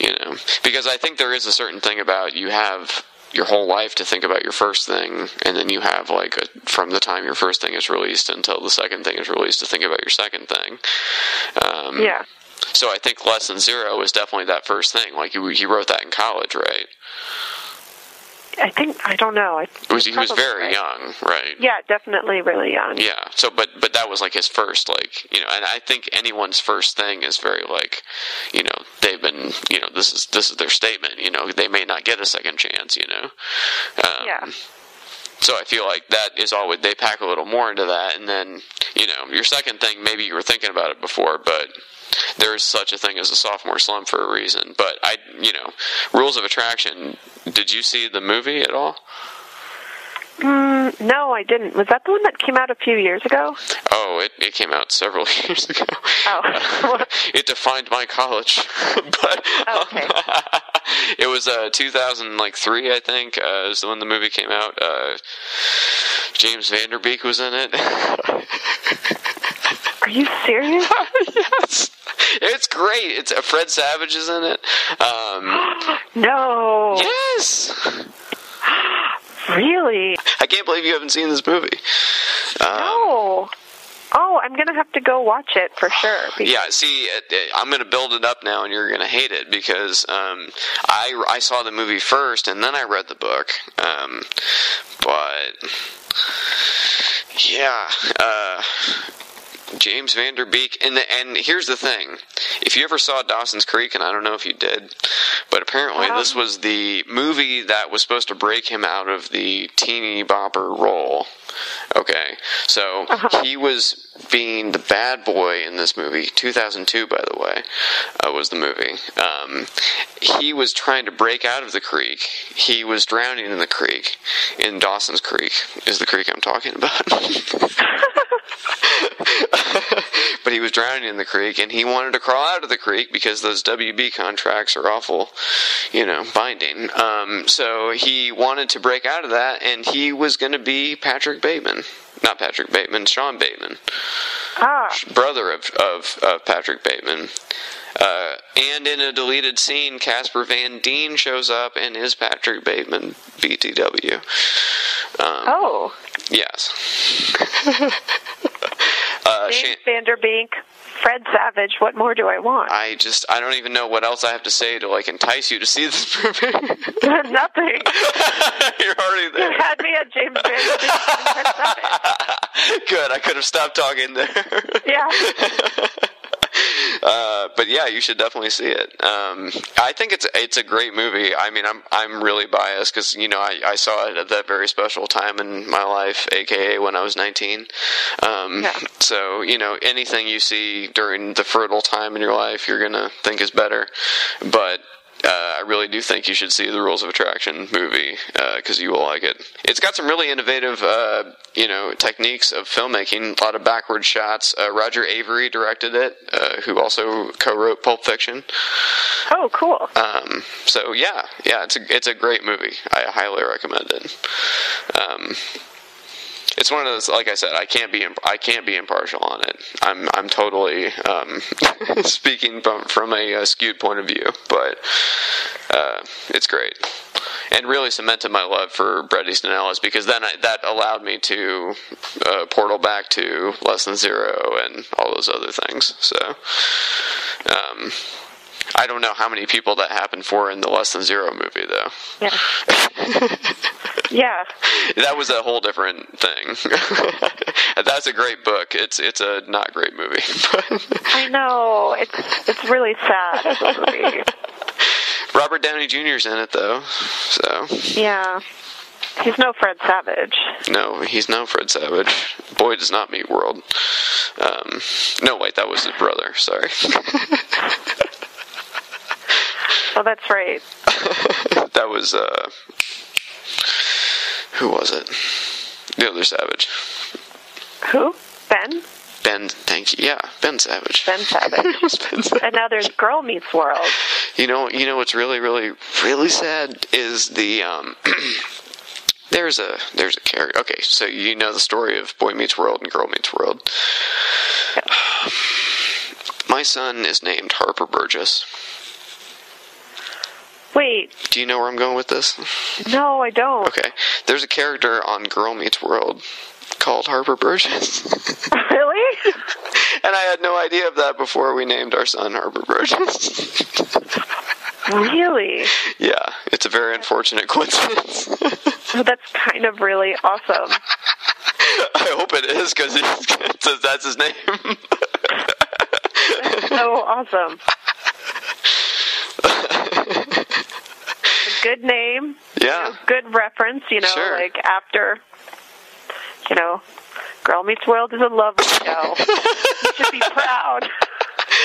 you know. Because I think there is a certain thing about you have your whole life to think about your first thing, and then you have, like, a, from the time your first thing is released until the second thing is released to think about your second thing. Um, yeah. So I think Lesson Zero is definitely that first thing. Like, you, he wrote that in college, right? I think, I don't know. I it was, he was very right. young, right? Yeah, definitely really young. Yeah, so, but, but that was, like, his first, like, you know, and I think anyone's first thing is very, like, you know, they've been, you know, this is, this is their statement, you know, they may not get a second chance, you know? Um, yeah. So I feel like that is always, they pack a little more into that, and then, you know, your second thing, maybe you were thinking about it before, but there is such a thing as a sophomore slump for a reason. But, I, you know, Rules of Attraction, did you see the movie at all? Mm, no, I didn't. Was that the one that came out a few years ago? Oh, it, it came out several years ago. Oh. uh, it defined my college. but, okay. Um, it was uh, two thousand three, I think, uh, is when the movie came out. Uh, James Vanderbeek was in it. Are you serious? Yes. It's great. It's uh, Fred Savage is in it. Um, no. Yes. Really? I can't believe you haven't seen this movie. Um, no. Oh, I'm going to have to go watch it for sure. Because... Yeah, see, I'm going to build it up now, and you're going to hate it, because um, I, I saw the movie first, and then I read the book. Um, but, yeah, uh... James Vanderbeek, and the, and here's the thing: if you ever saw Dawson's Creek, and I don't know if you did, but apparently wow. this was the movie that was supposed to break him out of the teeny bopper role. Okay, so uh-huh. he was being the bad boy in this movie. two thousand two, by the way, uh, was the movie. Um, he was trying to break out of the creek. He was drowning in the creek. In Dawson's Creek is the creek I'm talking about. But he was drowning in the creek, and he wanted to crawl out of the creek because those W B contracts are awful, you know, binding. Um, so he wanted to break out of that, and he was going to be Patrick Bateman. Not Patrick Bateman, Sean Bateman. Ah. Brother of, of, of Patrick Bateman. Uh, and in a deleted scene, Casper Van Dien shows up and is Patrick Bateman, B T W. Um, oh. Yes. Uh, James Shan- Vanderbeek, Fred Savage, what more do I want? I just, I don't even know what else I have to say to, like, entice you to see this movie. Nothing. You're already there. You had me at James Vanderbeek and Fred Savage. Good, I could have stopped talking there. Yeah. Uh, but yeah, you should definitely see it. Um, I think it's it's a great movie. I mean, I'm I'm really biased because, you know, I, I saw it at that very special time in my life, aka when I was nineteen. Um, yeah. So, you know, anything you see during the fertile time in your life, you're gonna think is better. But uh, I really do think you should see the Rules of Attraction movie because uh, you will like it. It's got some really innovative, uh, you know, techniques of filmmaking. A lot of backward shots. Uh, Roger Avery directed it, uh, who also co-wrote Pulp Fiction. Oh, cool. Um, so yeah, yeah, it's a it's a great movie. I highly recommend it. Um, It's one of those, like I said, I can't be I can't be impartial on it. I'm I'm totally um, speaking from from a, a skewed point of view, but uh, it's great, and really cemented my love for Bret Easton Ellis, because then I, that allowed me to uh, portal back to Lesson Zero and all those other things. So um, I don't know how many people that happened for in the Lesson Zero movie, though. Yeah. Yeah, that was a whole different thing. That's a great book. It's it's a not great movie. I know. It's it's really sad as a movie. Robert Downey Junior's in it though, so yeah, he's no Fred Savage. No, he's no Fred Savage. Boy does not meet world. Um, no, wait, that was his brother. Sorry. Oh, that's right. That was. Uh, Who was it? The other Savage. Who? Ben? Ben, thank you. Yeah, Ben Savage. Ben Savage. Ben Savage. And now there's Girl Meets World. You know, you know what's really, really, really sad is the... Um, there's a there's a character. Okay, so you know the story of Boy Meets World and Girl Meets World. Yeah. My son is named Harper Burgess. Wait. Do you know where I'm going with this? No, I don't. Okay. There's a character on Girl Meets World called Harper Burgess. Really? And I had no idea of that before we named our son Harper Burgess. Really? Yeah. It's a very unfortunate coincidence. Well, that's kind of really awesome. I hope it is, because it says that's his name. That's so awesome. Good name. Yeah. You know, good reference, you know, sure. Like after, you know, Girl Meets World is a lovely show. You should be proud.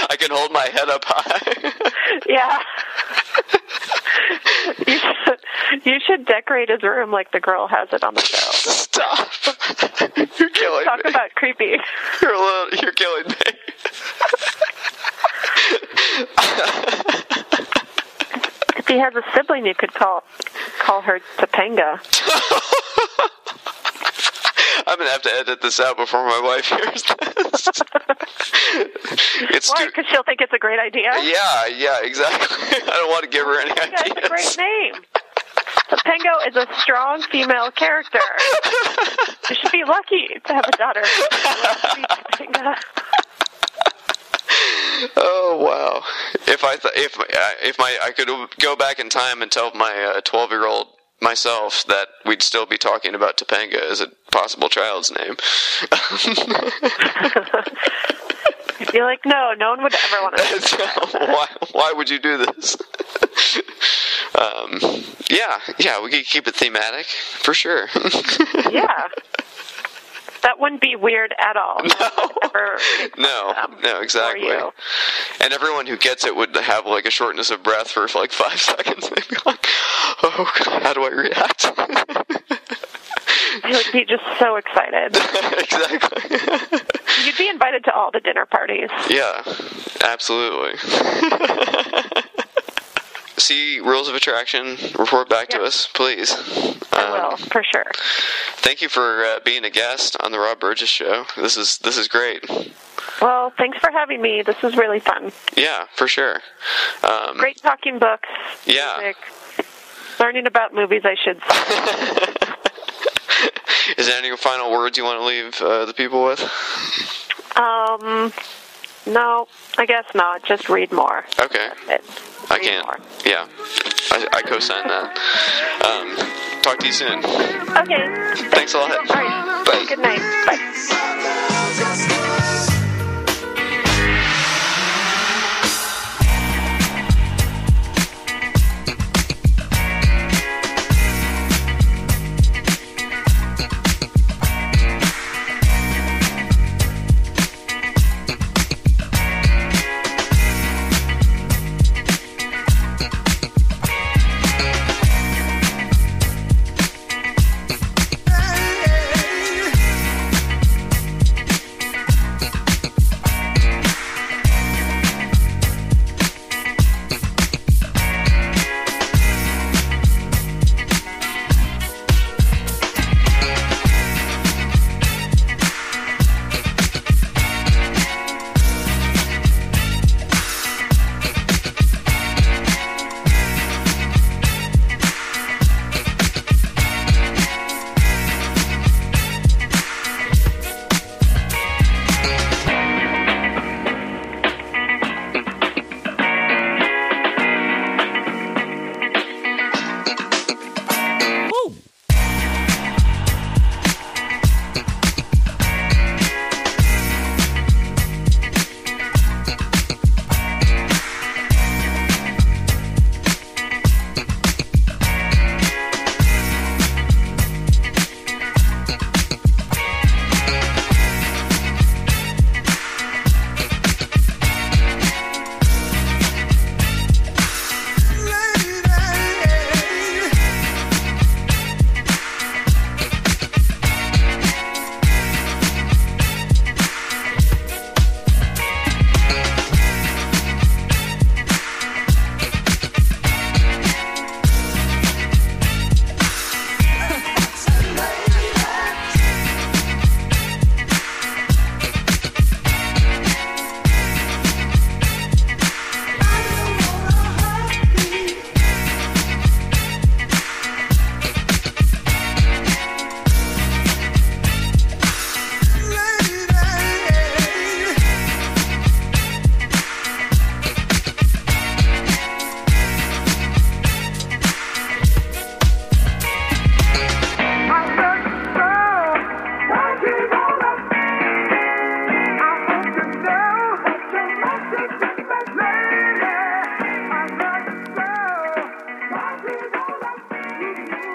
I can hold my head up high. Yeah. You should, you should decorate his room like the girl has it on the show. Stop. You're killing Talk me. Talk about creepy. You're, a little, you're killing me. If he has a sibling, you could call call her Topanga. I'm going to have to edit this out before my wife hears this. It's Why? Because she'll think it's a great idea? Yeah, yeah, exactly. I don't want to give her any Topanga ideas. That's a great name. Topanga is a strong female character. You should be lucky to have a daughter. Topanga. Oh wow! If I th- if if my I could go back in time and tell my twelve-year-old uh, myself that we'd still be talking about Topanga as a possible child's name. You're like, no, no one would ever want to. why? Why would you do this? um, yeah, yeah, we could keep it thematic for sure. Yeah. That wouldn't be weird at all. No, ever no, no, exactly. And everyone who gets it would have like a shortness of breath for like five seconds. They'd be like, "Oh, God, how do I react?" They would be just so excited. Exactly. You'd be invited to all the dinner parties. Yeah, absolutely. See Rules of Attraction, report back yeah. to us, please. I will, um, for sure. Thank you for uh, being a guest on the Rob Burgess Show. This is this is great. Well, thanks for having me. This is really fun. Yeah, for sure. Um, great talking books. Yeah. Music, learning about movies, I should say. Is there any final words you want to leave uh, the people with? Um... No, I guess not. Just read more. Okay. Read I can't. More. Yeah. I, I co-sign that. Um, talk to you soon. Okay. Thanks, Thanks a lot. All right. Bye. Good night. Bye.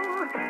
you.